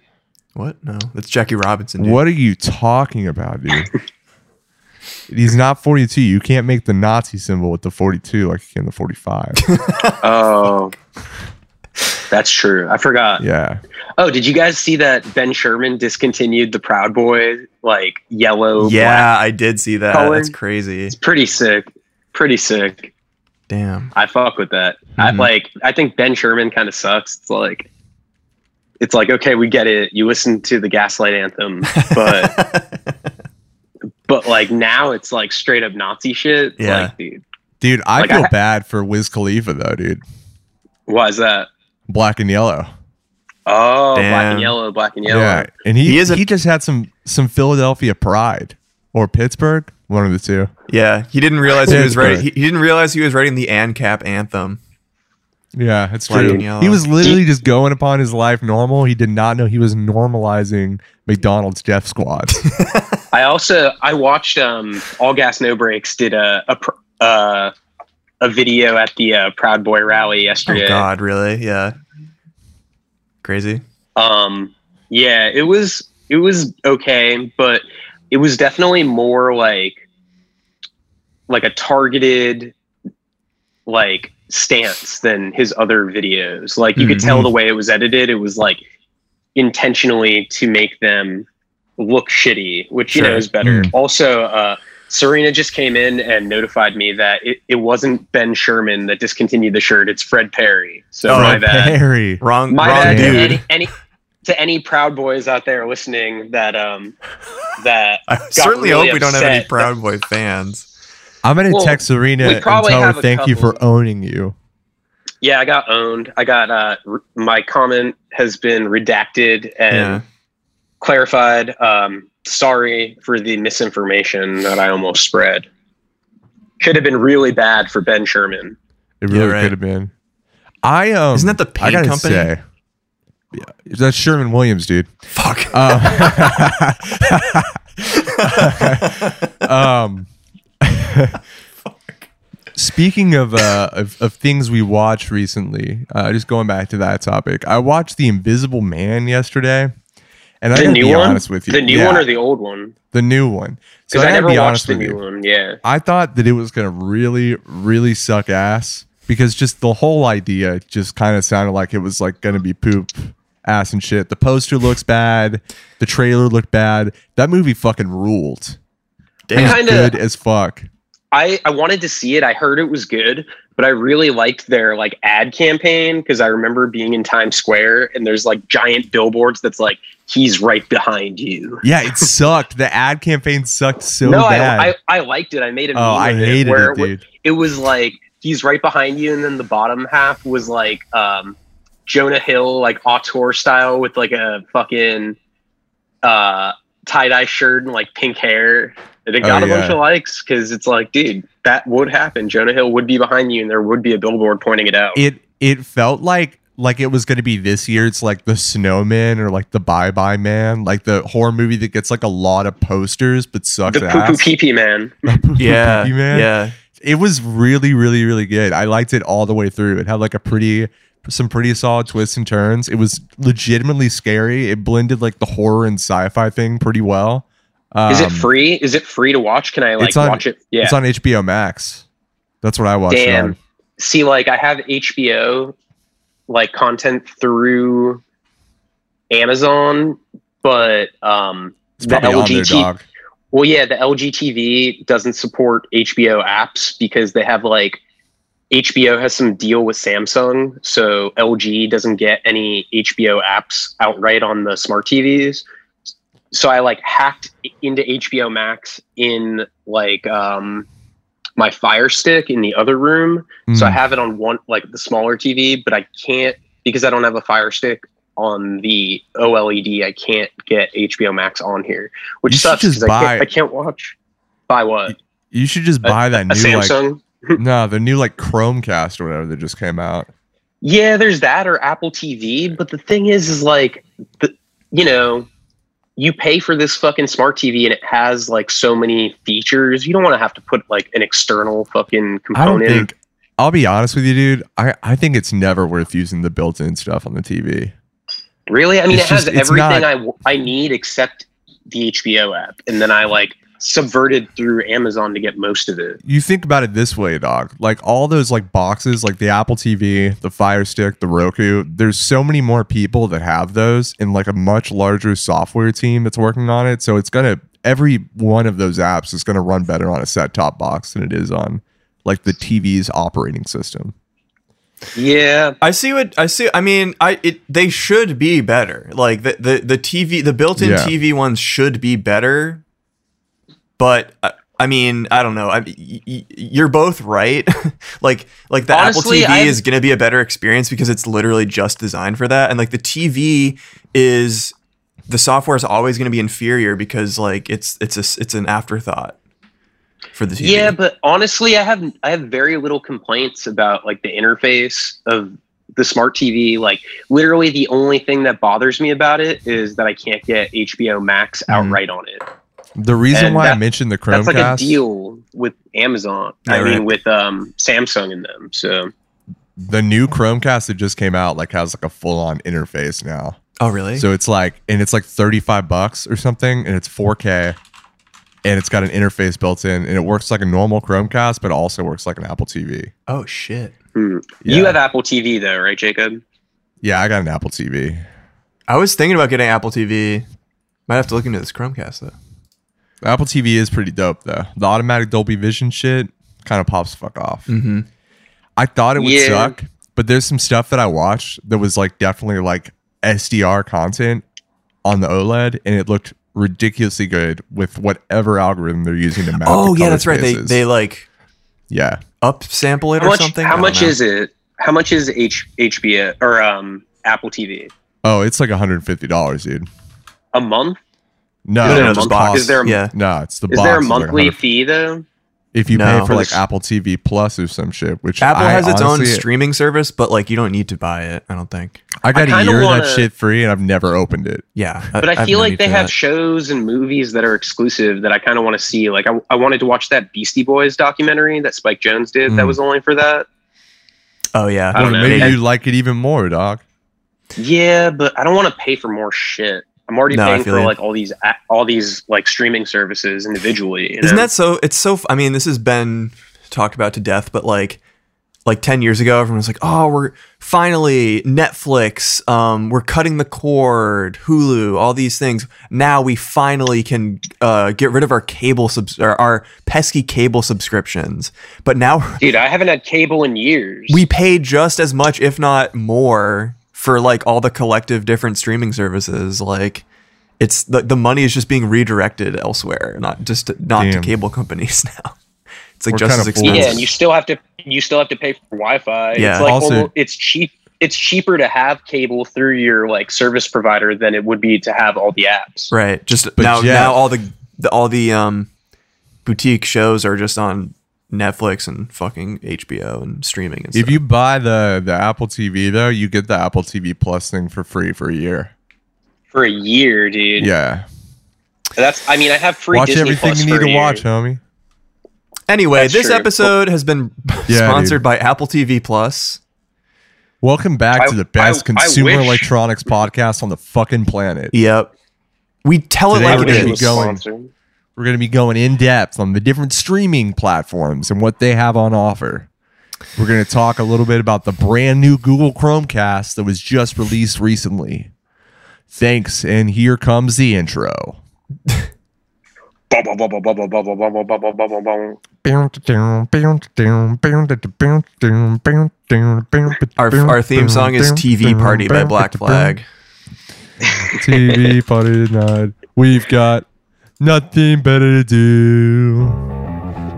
What? No, that's Jackie Robinson. Dude. What are you talking about, dude? He's not forty-two. You can't make the Nazi symbol with the forty-two like you can the forty-five. Oh, that's true. I forgot. Yeah. Oh, did you guys see that Ben Sherman discontinued the Proud Boys, like yellow? Yeah, black I did see that. Color? That's crazy. It's pretty sick. Pretty sick. Damn. I fuck with that. Mm-hmm. I like. I think Ben Sherman kind of sucks. It's like, it's like okay, we get it. You listen to the Gaslight Anthem, but. But like now it's like straight up Nazi shit. Yeah. Like, dude. Dude, I like feel I, bad for Wiz Khalifa though, dude. Why is that? Black and yellow. Oh, damn. black and yellow, black and yellow. Yeah. And he he, is a, he just had some some Philadelphia pride or Pittsburgh, one of the two. Yeah. He didn't realize he was writing he, he didn't realize he was writing the ANCAP anthem. Yeah, it's true. He was literally just going upon his life normal. He did not know he was normalizing McDonald's death squad. I also I watched um, All Gas No Breaks did a a, pr- uh, a video at the uh, Proud Boy rally yesterday. Oh God, really? Yeah, crazy. Um, yeah, it was it was okay, but it was definitely more like like a targeted like. stance than his other videos. Like you mm-hmm. could tell the way it was edited, it was like intentionally to make them look shitty, which sure. you know is better. Mm. Also, uh, Serena just came in and notified me that it, it wasn't Ben Sherman that discontinued the shirt; it's Fred Perry. So oh, my bad. Perry, wrong, my wrong bad dude. To any, any to any Proud Boys out there listening that um that I got certainly really hope we don't have any Proud Boy fans. I'm going to well, text Serena and tell her thank couple. you for owning you. Yeah, I got owned. I got uh, re- my comment has been redacted and yeah. clarified. Um, sorry for the misinformation that I almost spread. Could have been really bad for Ben Sherman. It really yeah, right. could have been. I um, Isn't that the paid I company? Say, yeah, that's Sherman Williams, dude. Fuck. Um... um Speaking of, uh, of of things we watched recently, uh, just going back to that topic, I watched The Invisible Man yesterday, and I'm gonna be one? honest with you, the new yeah. one or the old one, the new one. So I, I never be watched the new you. one. Yeah, I thought that it was gonna really, really suck ass because just the whole idea just kind of sounded like it was like gonna be poop, ass and shit. The poster looks bad, the trailer looked bad. That movie fucking ruled. Damn, kinda, good as fuck. I, I wanted to see it. I heard it was good, but I really liked their like ad campaign because I remember being in Times Square and there's like giant billboards that's like he's right behind you. Yeah, it sucked. The ad campaign sucked so no, bad. I, I I liked it. I made a meme oh, I hated it, where it, dude. It was like he's right behind you, and then the bottom half was like um, Jonah Hill like auteur style with like a fucking uh, tie dye shirt and like pink hair. And it got oh, a yeah. bunch of likes because it's like, dude, that would happen. Jonah Hill would be behind you, and there would be a billboard pointing it out. It it felt like like it was going to be this year. It's like the Snowman or like the Bye Bye Man, like the horror movie that gets like a lot of posters but sucks. The Poo Poo Pee Pee Man. Yeah, man. Yeah. It was really, really, really good. I liked it all the way through. It had like a pretty. Some pretty solid twists and turns. It was legitimately scary. It blended like the horror and sci-fi thing pretty well. Um, is it free? Is it free to watch? Can I like on, watch it? Yeah, it's on H B O Max. That's what I watched. Damn. It on. See, like I have H B O like content through Amazon, but um, it's probably the L G T V, on their dog. Well, yeah, the L G T V doesn't support H B O apps because they have like H B O has some deal with Samsung, so L G doesn't get any H B O apps outright on the smart T Vs. So I like hacked into H B O Max in like um, my Fire Stick in the other room. Mm. So I have it on one, like the smaller T V, but I can't, because I don't have a Fire Stick on the OLED, I can't get H B O Max on here, which you sucks because I can't, I can't watch. Buy what? You should just buy a, that a new Samsung. Like, no, the new like Chromecast or whatever that just came out. Yeah, there's that or Apple T V. But the thing is, is like, the, you know, you pay for this fucking smart T V and it has like so many features. You don't want to have to put like an external fucking component. I don't think, I'll be honest with you, dude. I, I think it's never worth using the built-in stuff on the T V. Really? I mean, it's it has just, everything not, I, I need except the H B O app. And then I like... subverted through Amazon to get most of it. You think about it this way, dog. Like all those like boxes, like the Apple T V, the Fire Stick, the Roku, there's so many more people that have those and like a much larger software team that's working on it. So it's gonna, every one of those apps is gonna run better on a set top box than it is on like the T V's operating system. Yeah, I see what I see. I mean, I it they should be better. Like the the, the T V, the built-in yeah. T V ones should be better. But I mean, I don't know. I you're both right. like like the Honestly, Apple T V I've... is going to be a better experience because it's literally just designed for that. And like the T V is, the software is always going to be inferior because like it's it's a, it's an afterthought for the T V. Yeah, but honestly, I have I have very little complaints about like the interface of the smart T V. Like literally, the only thing that bothers me about it is that I can't get H B O Max outright mm. on it. The reason and why that, I mentioned the Chromecast, that's like a deal with Amazon. I right. mean, with um, Samsung and them. So the new Chromecast that just came out like has like a full-on interface now. Oh, really? So it's like, and it's like thirty-five bucks or something, and it's four K, and it's got an interface built in, and it works like a normal Chromecast, but also works like an Apple T V. Oh shit! Hmm. Yeah. You have Apple T V though, right, Jacob? Yeah, I got an Apple T V. I was thinking about getting Apple T V. Might have to look into this Chromecast though. Apple T V is pretty dope, though. The automatic Dolby Vision shit kind of pops the fuck off. Mm-hmm. I thought it would yeah. suck, but there's some stuff that I watched that was like definitely like S D R content on the OLED, and it looked ridiculously good with whatever algorithm they're using to map. Oh, the yeah, that's right. Spaces. They they like yeah upsample it how or much, something. How much know. is it? How much is H HBO or um Apple T V? Oh, it's like one hundred fifty dollars, dude. A month. No, is there a, is there a, yeah. no, it's the is box. Is there a monthly like fee though? If you no. pay for like Apple T V Plus or some shit, which Apple I has its honestly, own streaming service, but like you don't need to buy it, I don't think. I got I a year wanna, of that shit free and I've never opened it. Yeah. But I, I feel like they have that. shows and movies that are exclusive that I kind of want to see. Like I, I wanted to watch that Beastie Boys documentary that Spike Jonze did mm. that was only for that. Oh yeah. I don't well, know. Maybe you like it even more, dog. Yeah, but I don't want to pay for more shit. I'm already no, paying for like it. all these all these like streaming services individually. You Isn't know? that so? It's so. I mean, this has been talked about to death, but like like ten years ago, everyone was like, "Oh, we're finally Netflix. Um, we're cutting the cord. Hulu, all these things. Now we finally can uh, get rid of our cable subs or our pesky cable subscriptions." But now, dude, I haven't had cable in years. We pay just as much, if not more, for like all the collective different streaming services. Like it's the, the money is just being redirected elsewhere, not just to, not Damn. to cable companies now. It's like We're just as expensive. Yeah, and you still have to you still have to pay for Wi-Fi. Yeah. It's like also, well, it's cheap it's cheaper to have cable through your like service provider than it would be to have all the apps. Right. Just but now yeah. now all the, the all the um boutique shows are just on Netflix and fucking H B O and streaming and stuff. If you buy the the Apple T V though, you get the Apple T V Plus thing for free for a year. For a year, dude. Yeah. That's. I mean, I have free. Watch Disney everything Plus you need to year. watch, homie. Anyway, That's this true. episode has been yeah, sponsored dude. by Apple T V Plus. Welcome back I, to the best I, consumer I electronics podcast on the fucking planet. Yep. We tell Today it like it is. Going. We're going to be going in depth on the different streaming platforms and what they have on offer. We're going to talk a little bit about the brand new Google Chromecast that was just released recently. Thanks, and here comes the intro. Our, our theme song is T V Party by Black Flag. T V Party Night. We've got nothing better to do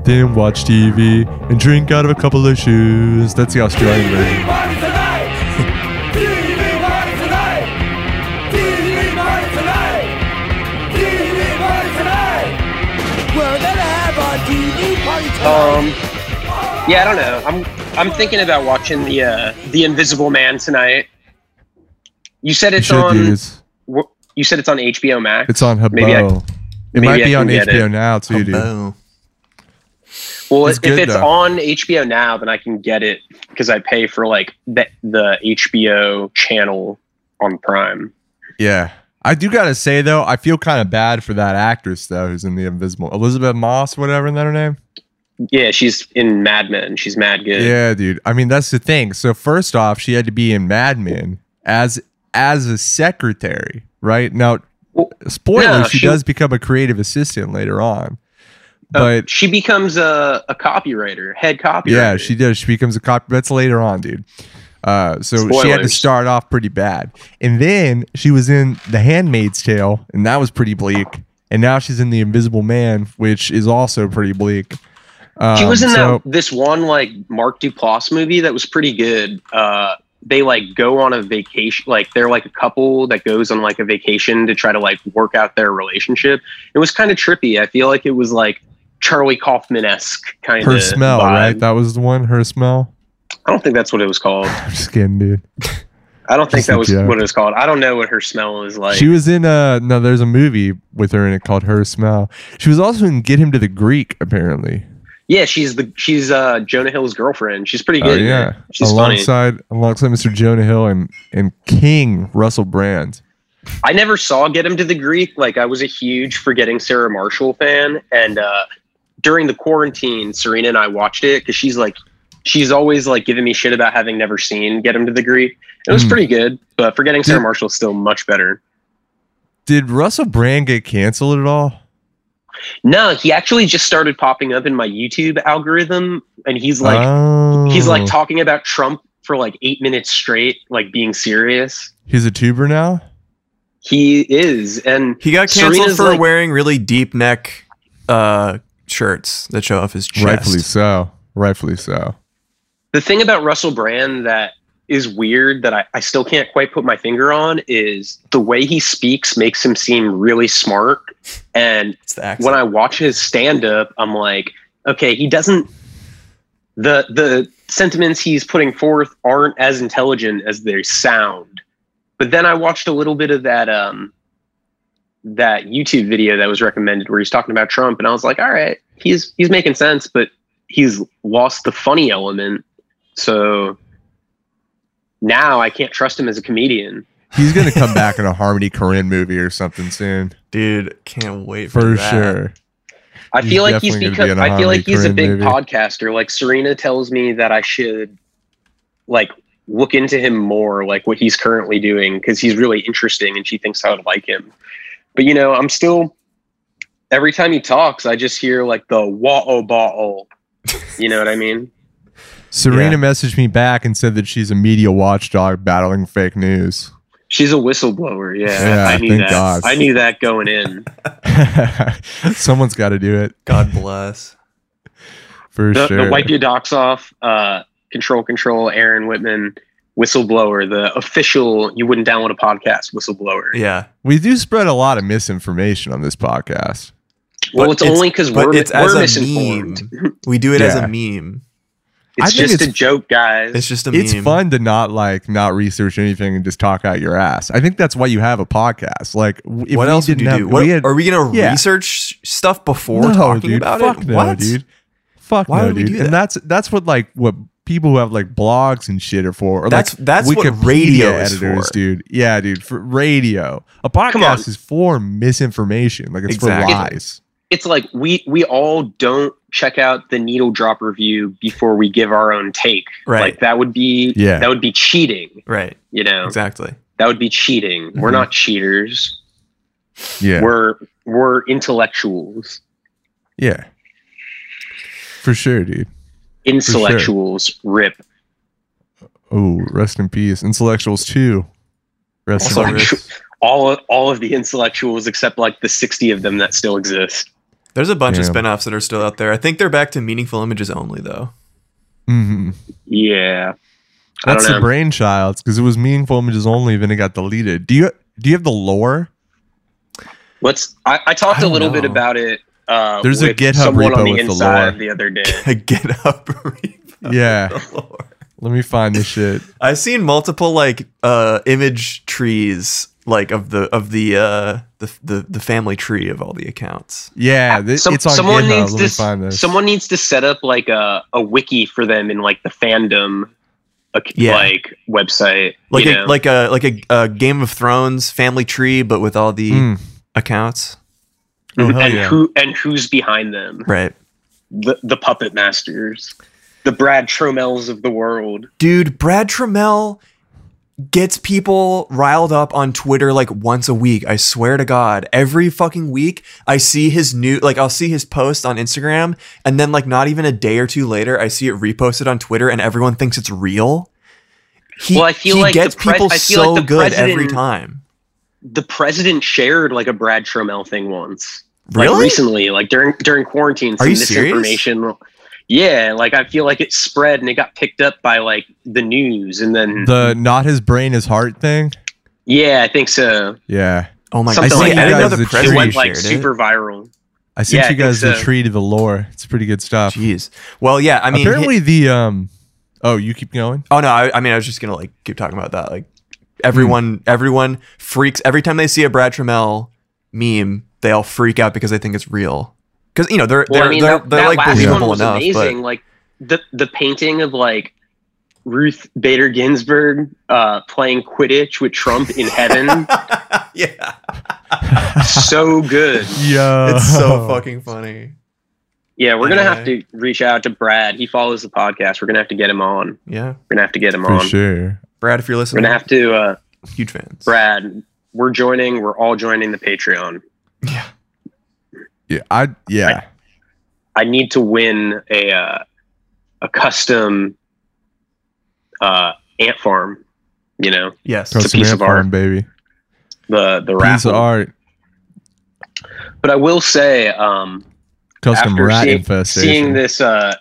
than watch T V and drink out of a couple of shoes. That's the Australian T V version. Party tonight. T V party tonight. T V party tonight. T V party tonight. We're gonna have our T V party tonight. Um, yeah, I don't know. I'm I'm thinking about watching the uh, The Invisible Man tonight. You said it's you on. Use. You said it's on H B O Max. It's on H B O. Maybe I, it maybe might I be on H B O it. now too, dude. Well, it's if good, it's though. on H B O now, then I can get it because I pay for like the, the H B O channel on Prime. Yeah. I do got to say, though, I feel kind of bad for that actress, though, who's in The Invisible. Elizabeth Moss, whatever, isn't that her name? Yeah, she's in Mad Men. She's mad good. Yeah, dude. I mean, that's the thing. So first off, she had to be in Mad Men as, as a secretary, right? Now, well, spoiler, no, she, she does become a creative assistant later on. But uh, she becomes a, a copywriter, head copywriter. Yeah, she does. She becomes a copy. That's later on, dude. Uh, so Spoilers. She had to start off pretty bad. And then she was in The Handmaid's Tale, and that was pretty bleak. And now she's in The Invisible Man, which is also pretty bleak. Um, she was in so, that, this one like Mark Duplass movie that was pretty good. Uh, they like go on a vacation. Like they're like a couple that goes on like a vacation to try to like work out their relationship. It was kind of trippy. I feel like it was like Charlie Kaufman-esque kind of. Her Smell, vibe. Right? That was the one. Her Smell. I don't think that's what it was called. I'm just kidding, dude. I don't think that was joke. what it was called. I don't know what Her Smell is like. She was in uh no. There's a movie with her in it called Her Smell. She was also in Get Him to the Greek, apparently. Yeah, she's the she's uh, Jonah Hill's girlfriend. She's pretty good. Uh, yeah, she's alongside funny. alongside Mister Jonah Hill and and King Russell Brand. I never saw Get Him to the Greek. Like I was a huge Forgetting Sarah Marshall fan, and. uh During the quarantine, Serena and I watched it because she's like, she's always like giving me shit about having never seen Get Him to the Greek. It was mm. pretty good, but Forgetting Sarah Marshall is still much better. Did Russell Brand get canceled at all? No, he actually just started popping up in my YouTube algorithm, and he's like, oh. he's like talking about Trump for like eight minutes straight, like being serious. He's a tuber now? He is, and he got canceled Serena's for like, wearing really deep neck. Uh, shirts that show off his chest. Rightfully so. Rightfully so. The thing about Russell Brand that is weird that I, I still can't quite put my finger on is the way he speaks makes him seem really smart. And when I watch his stand-up, I'm like, okay, he doesn't... The, the sentiments he's putting forth aren't as intelligent as they sound. But then I watched a little bit of that... um that YouTube video that was recommended where he's talking about Trump, and I was like, all right, he's he's making sense, but he's lost the funny element, so now I can't trust him as a comedian. He's gonna come back in a Harmony Korine movie or something soon, dude. Can't wait for, for that. sure I he's feel like he's become be I feel like he's Korine a big movie. podcaster. Like Serena tells me that I should like look into him more, like what he's currently doing, because he's really interesting and she thinks I would like him. But, you know, I'm still, every time he talks, I just hear like the wah-oh, bah-oh. You know what I mean? Serena yeah. messaged me back and said that she's a media watchdog battling fake news. She's a whistleblower. Yeah, yeah I knew that. God. I knew that going in. Someone's got to do it. God bless. For the, sure. The Wipe Your Docs Off, uh, Control Control, Aaron Whitman. Whistleblower, the official you wouldn't download a podcast whistleblower. Yeah, we do spread a lot of misinformation on this podcast. Well, but it's, it's only because we're, it's we're misinformed. Meme. We do it yeah. as a meme. It's just it's, a joke, guys. It's just a meme. It's fun to not like not research anything and just talk out your ass. I think that's why you have a podcast. Like, if what we else didn't you have, do? What, we had, are we gonna yeah. research stuff before no, talking dude, about fuck it? No, what, dude? Fuck why no, would dude. We do that? And that's that's what like what. people who have like blogs and shit are for. Or that's like that's Wikipedia what radio editors, is for. dude. Yeah, dude. For radio, a podcast is for misinformation. Like it's exactly. for lies. it's like we we all don't check out the needle drop review before we give our own take. Right. Like that would be yeah. that would be cheating. Right. You know. Exactly. That would be cheating. Mm-hmm. We're not cheaters. Yeah. We're we're intellectuals. Yeah. For sure, dude. Intellectuals, sure. Rip. Oh, rest in peace. Intellectuals too. Rest also, in peace. All all of the intellectuals except like the sixty of them that still exist. There's a bunch yeah. of spinoffs that are still out there. I think they're back to meaningful images only though. Mm-hmm. Yeah. That's the brainchild because it was meaningful images only, then it got deleted. Do you do you have the lore? Let's I, I talked I a little know. bit about it. Uh, There's a GitHub repo on the with the lore the other day. A GitHub repo. Yeah. Let me find this shit. I've seen multiple like uh, image trees, like of the of the, uh, the the the family tree of all the accounts. Yeah, th- Some, it's on someone GitHub. Needs Let to, me find this. Someone needs to set up like a, a wiki for them in like the fandom, like yeah. website, like you a, know? like a like a, a Game of Thrones family tree, but with all the mm. accounts. Oh, and hell yeah. who and who's behind them? Right, the the puppet masters. The Brad Tromells of the world. Dude, Brad Tromell gets people riled up on Twitter like once a week. I swear to God. Every fucking week, I see his new... Like, I'll see his post on Instagram, and then, like, not even a day or two later, I see it reposted on Twitter, and everyone thinks it's real. He, well, I feel he like gets the pre- people I feel so like the good every time. The president shared, like, a Brad Tromell thing once. Really? Like, recently, like, during during quarantine. Some Are you serious? Information... Yeah, like I feel like it spread and it got picked up by like the news and then the not his brain his heart thing. Yeah, I think so. Yeah. Oh my Something god! I, like I didn't know the president went like super it. viral. I sent yeah, you guys the so. tree to the lore. It's pretty good stuff. Jeez. Well, yeah. I mean, apparently hit, the um. Oh, you keep going. Oh no! I, I mean, I was just gonna like keep talking about that. Like everyone, mm. everyone freaks every time they see a Brad Trammell meme. They all freak out because they think it's real. Because you know they're well, they're I mean, they're, that, they're that like believable enough. Amazing, but. Like the the painting of like Ruth Bader Ginsburg uh, playing Quidditch with Trump in heaven. yeah, so good. Yeah, it's so fucking funny. Yeah, we're gonna yeah. have to reach out to Brad. He follows the podcast. We're gonna have to get him on. Yeah, we're gonna have to get him For on. For sure, Brad. If you're listening, we're gonna have to. Uh, huge fans, Brad. We're joining. We're all joining the Patreon. Yeah. Yeah, I yeah. I, I need to win a uh, a custom uh, ant farm, you know. Yes, it's a piece of art, baby. The the piece of art. But I will say, um, custom rat seeing, infestation. Seeing this, uh,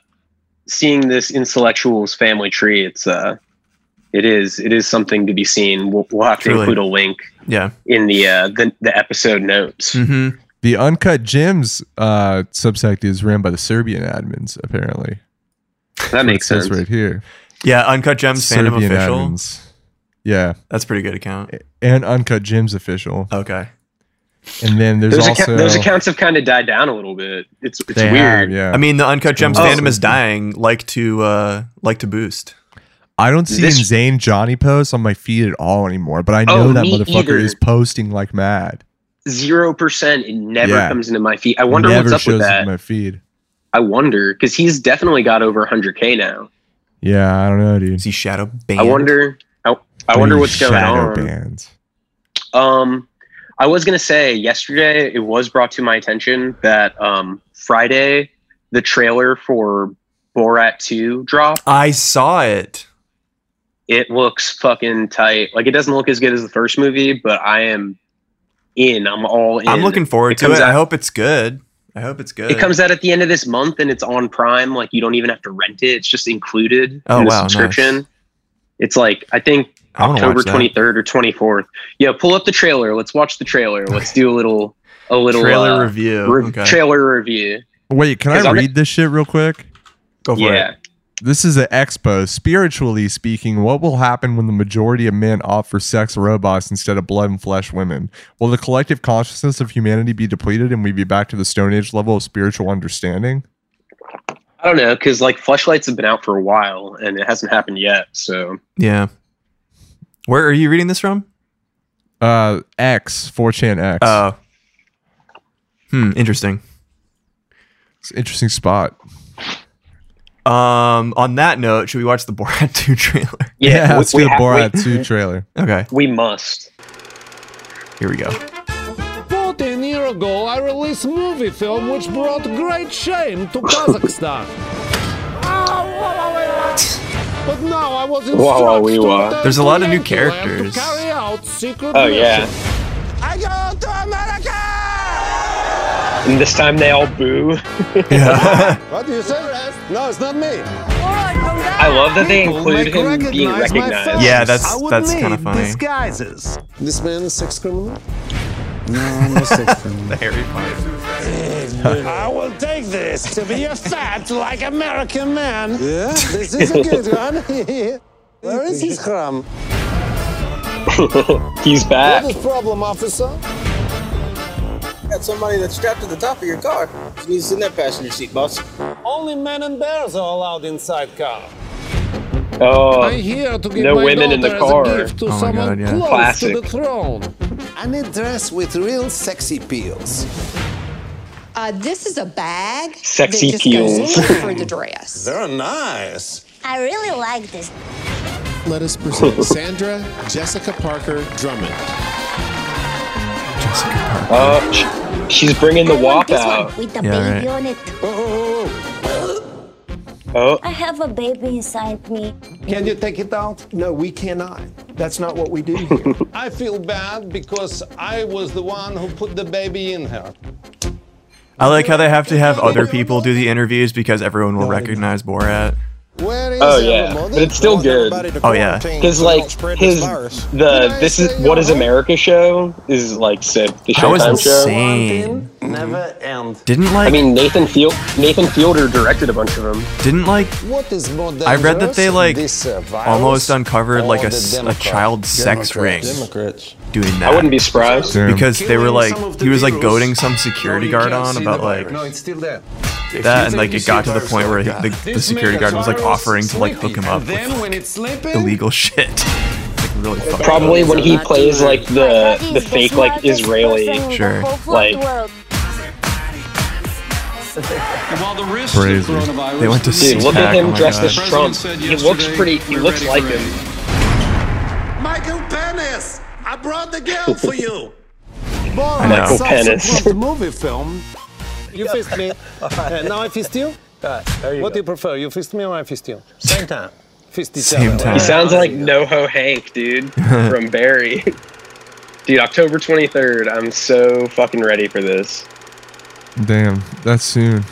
seeing this intellectual's family tree, it's uh, it is it is something to be seen. We'll, we'll have to Truly. include a link, yeah. in the uh, the, the episode notes. Mm-hmm. The Uncut Gems uh, subsect is ran by the Serbian admins, apparently. That That's makes sense right here. Yeah, Uncut Gems Serbian fandom official. Admins. Yeah, that's a pretty good account. And Uncut Gems official. Okay. And then there's those also account, those accounts have kind of died down a little bit. It's it's weird. Have, yeah. I mean, the Uncut Gems oh, fandom is dying. Like to uh, like to boost. I don't see this... Zane Johnny posts on my feed at all anymore. But I know oh, that motherfucker either. is posting like mad. Zero percent. It never yeah. comes into my feed. I wonder never what's up with that. My feed. I wonder because he's definitely got over one hundred K now. Yeah, I don't know, dude. Is he shadow banned? I wonder. I, I wonder what's going on. Shadow banned. Um, I was gonna say yesterday it was brought to my attention that um Friday the trailer for Borat two dropped. I saw it. It looks fucking tight. Like it doesn't look as good as the first movie, but I am. In, I'm all in. I'm looking forward it to it. Out, I hope it's good. I hope it's good. It comes out at the end of this month and it's on Prime. Like you don't even have to rent it. It's just included oh, in the wow, subscription. Nice. It's like I think I October twenty-third or twenty-fourth. Yeah, pull up the trailer. Let's watch the trailer. Let's do a little, a little trailer uh, review. Re- okay. Trailer review. Wait, can I read gonna- this shit real quick? Go for yeah. it. This is an expo. Spiritually speaking, what will happen when the majority of men opt for sex robots instead of blood and flesh women? Will the collective consciousness of humanity be depleted and we be back to the Stone Age level of spiritual understanding? I don't know, because like fleshlights have been out for a while and it hasn't happened yet. So yeah, where are you reading this from? Uh, X four chan X. Oh, uh, hmm, interesting. It's an interesting spot. Um, on that note, should we watch the Borat two trailer? Yeah, yeah let's do the have, Borat we, two trailer. Okay. We must. Here we go. fourteen years ago, I released movie film which brought great shame to Kazakhstan. But now I was instructed. There's a lot of new characters. To carry out secret oh, yeah. Missions. I go to America! And this time they all boo. Yeah. What do you say, Rez? No, it's not me. I love that they include him being recognized. Yeah, that's that's kind of funny. Disguises. This man is sex criminal? No, I'm a sex criminal. The Harry Potter. I will take this to be a fat, like American man. Yeah, this is a good one. Where is his crumb? He's back. What is the problem, officer? Got somebody that's strapped to the top of your car. He needs to sit in that passenger seat, boss. Only men and bears are allowed inside car. Oh, I'm here to give no my women in the car. A gift to oh someone God, yeah. close Classic. To the throne. And a dress with real sexy peels. Uh, this is a bag. Sexy that just peels goes for the dress. They're nice. I really like this. Let us present Sandra Jessica Parker Drummond. Oh, uh, she's bringing the wop out. With the yeah, baby right. on it. Oh, oh, oh. oh. I have a baby inside me. Can you take it out? No, we cannot. That's not what we do here. I feel bad because I was the one who put the baby in her. I like how they have to have other people do the interviews because everyone will recognize Borat. Where is oh yeah, but it's still good. Oh yeah, because like his the this is what is America show is like sick. The Showtime show never end. Didn't like I mean Nathan Field Nathan Fielder directed a bunch of them. Didn't like what is more I read that they like this, uh, almost uncovered like a, a child sex ring doing that. I wouldn't be surprised Damn. Because they were like he was like goading some security guard on about like no it's still there. That and like it got to the point where he, the, the security guard was like offering to like hook him up with illegal shit. Like really fucked up. Probably when he plays like the the fake like Israeli, sure. Like crazy. They went to dude, look at him dressed as Trump. He looks pretty. He looks like him. Michael Penis, I brought the girl for you. Michael Penis. Movie film. You fist me. Uh, now I fist you? Uh, you what go. Do you prefer? You fist me or I fist you? Same time. Fist each Same other. Time. He sounds like NoHo Hank, dude, from Barry. Dude, October twenty-third. I'm so fucking ready for this. Damn, that's soon.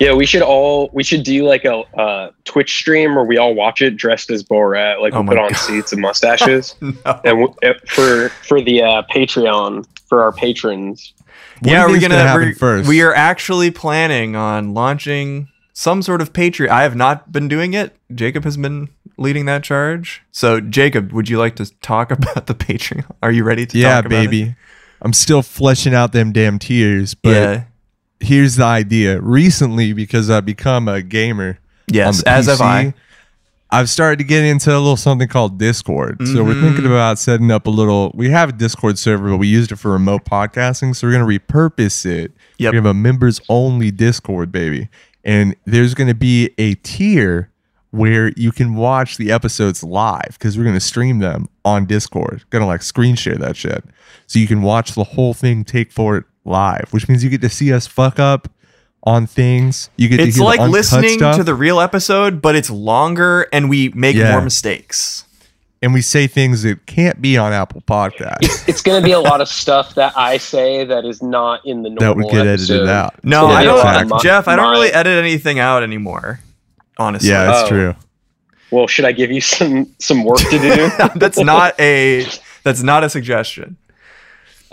Yeah, we should all we should do like a uh, Twitch stream where we all watch it dressed as Borat, like oh we put on God. Suits and mustaches, no. and we, for for the uh, Patreon for our patrons. What yeah, we're gonna. We're, first? We are actually planning on launching some sort of Patreon. I have not been doing it. Jacob has been leading that charge. So, Jacob, would you like to talk about the Patreon? Are you ready to? Yeah, talk about baby. It? I'm still fleshing out them damn tears, but yeah. Here's the idea. Recently, because I've become a gamer. Yes, on the as P C, have I. I've started to get into a little something called Discord. Mm-hmm. So we're thinking about setting up a little... We have a Discord server, but we used it for remote podcasting, so we're going to repurpose it. Yep. We have a members-only Discord, baby. And there's going to be a tier where you can watch the episodes live because we're going to stream them on Discord. Going to like screen share that shit. So you can watch the whole thing take for it live, which means you get to see us fuck up on things. You get it's to like listening stuff. To the real episode, but it's longer and we make yeah. more mistakes and we say things that can't be on Apple Podcasts. It's going to be a lot of stuff that I say that is not in the normal that would get episode. Edited out. No, I don't exactly. Jeff, I don't really edit anything out anymore, honestly. Yeah, that's oh. true. Well, should I give you some some work to do? that's not a that's not a suggestion.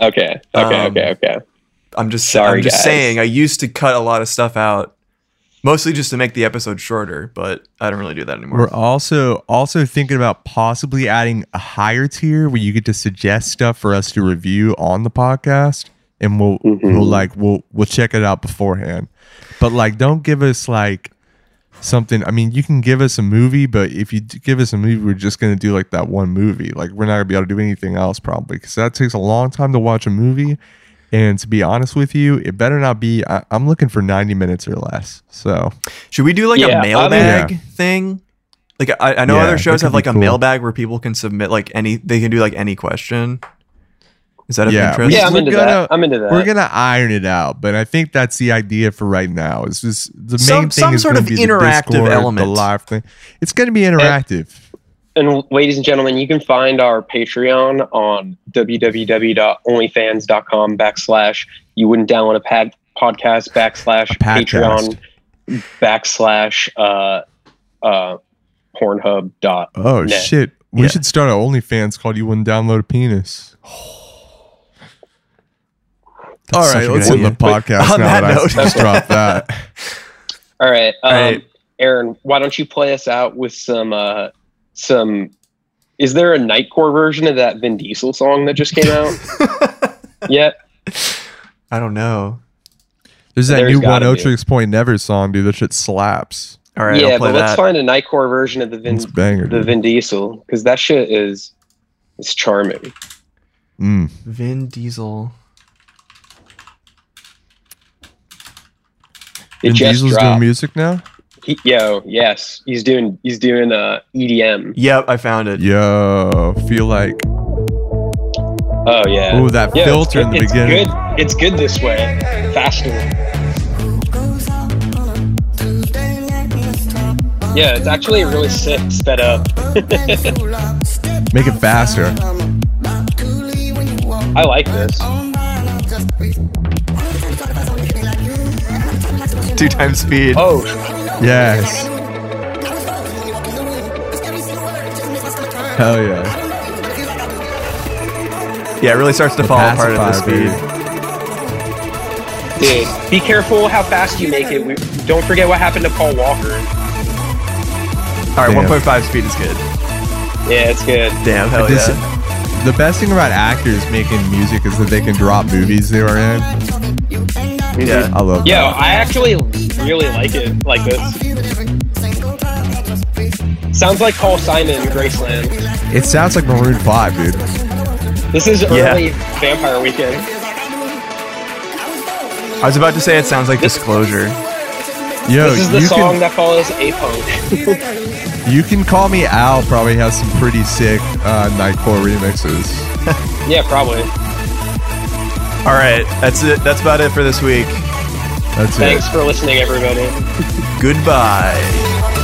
Okay. Okay. Um, okay. Okay. I'm just sorry. I'm just guys. saying. I used to cut a lot of stuff out, mostly just to make the episode shorter. But I don't really do that anymore. We're also also thinking about possibly adding a higher tier where you get to suggest stuff for us to review on the podcast, and we'll mm-hmm. we'll like we'll we'll check it out beforehand. But like, don't give us like something. I mean, you can give us a movie, but if you give us a movie, we're just gonna do like that one movie. Like, we're not gonna be able to do anything else probably because that takes a long time to watch a movie. And to be honest with you, it better not be, I, I'm looking for ninety minutes or less. So should we do like yeah, a mailbag yeah. thing? Like I, I know yeah, other shows have like a cool. mailbag where people can submit like any, they can do like any question. Is that of yeah, interest? Yeah, I'm into, gonna, that. I'm into that. We're going to iron it out, but I think that's the idea for right now. It's just the main some, thing some is sort of be interactive the Discord, element. The live thing. It's going to be interactive. And, and ladies and gentlemen, you can find our Patreon on www.onlyfans.com backslash you wouldn't download a pad, podcast backslash a Patreon backslash uh, uh, Pornhub dot net. Oh, shit. We yeah. should start an OnlyFans called You Wouldn't Download a Penis. That's all right, let's end the podcast on now that note. That I just dropped that. All right, um, all right, Aaron, why don't you play us out with some uh, some? Is there a Nightcore version of that Vin Diesel song that just came out? Yet, I don't know. There's that There's new One Otrix Point Never song, dude. That shit slaps. All right, yeah, I'll play but that. Let's find a Nightcore version of the Vin banger, the dude. Vin Diesel because that shit is it's charming. Mm. Vin Diesel. It and Diesel's dropped. Doing music now? He, yo, yes. He's doing he's doing uh, E D M. Yep, I found it. Yo, feel like... Oh, yeah. Ooh, that yo, filter it, in the it's beginning. Good. It's good this way. Faster. Yeah, it's actually really sick, sped up. Make it faster. I like this. Two times speed. Oh, yes. Hell yeah. Yeah, it really starts to the fall apart at this speed. Dude, be careful how fast you make it. We, don't forget what happened to Paul Walker. All right, one point five speed is good. Yeah, it's good. Damn, hell this, yeah. The best thing about actors making music is that they can drop movies they were in. Yeah, I love. Yeah, I actually really like it like this. Sounds like Paul Simon in Graceland. It sounds like Maroon Five, dude. This is early yeah. Vampire Weekend. I was about to say it sounds like this, Disclosure. Yo, this is the song can, that follows A-Punk. You Can Call Me Al probably has some pretty sick uh, Nightcore remixes. Yeah, probably. All right, that's it. That's about it for this week. That's Thanks it. Thanks for listening, everybody. Goodbye.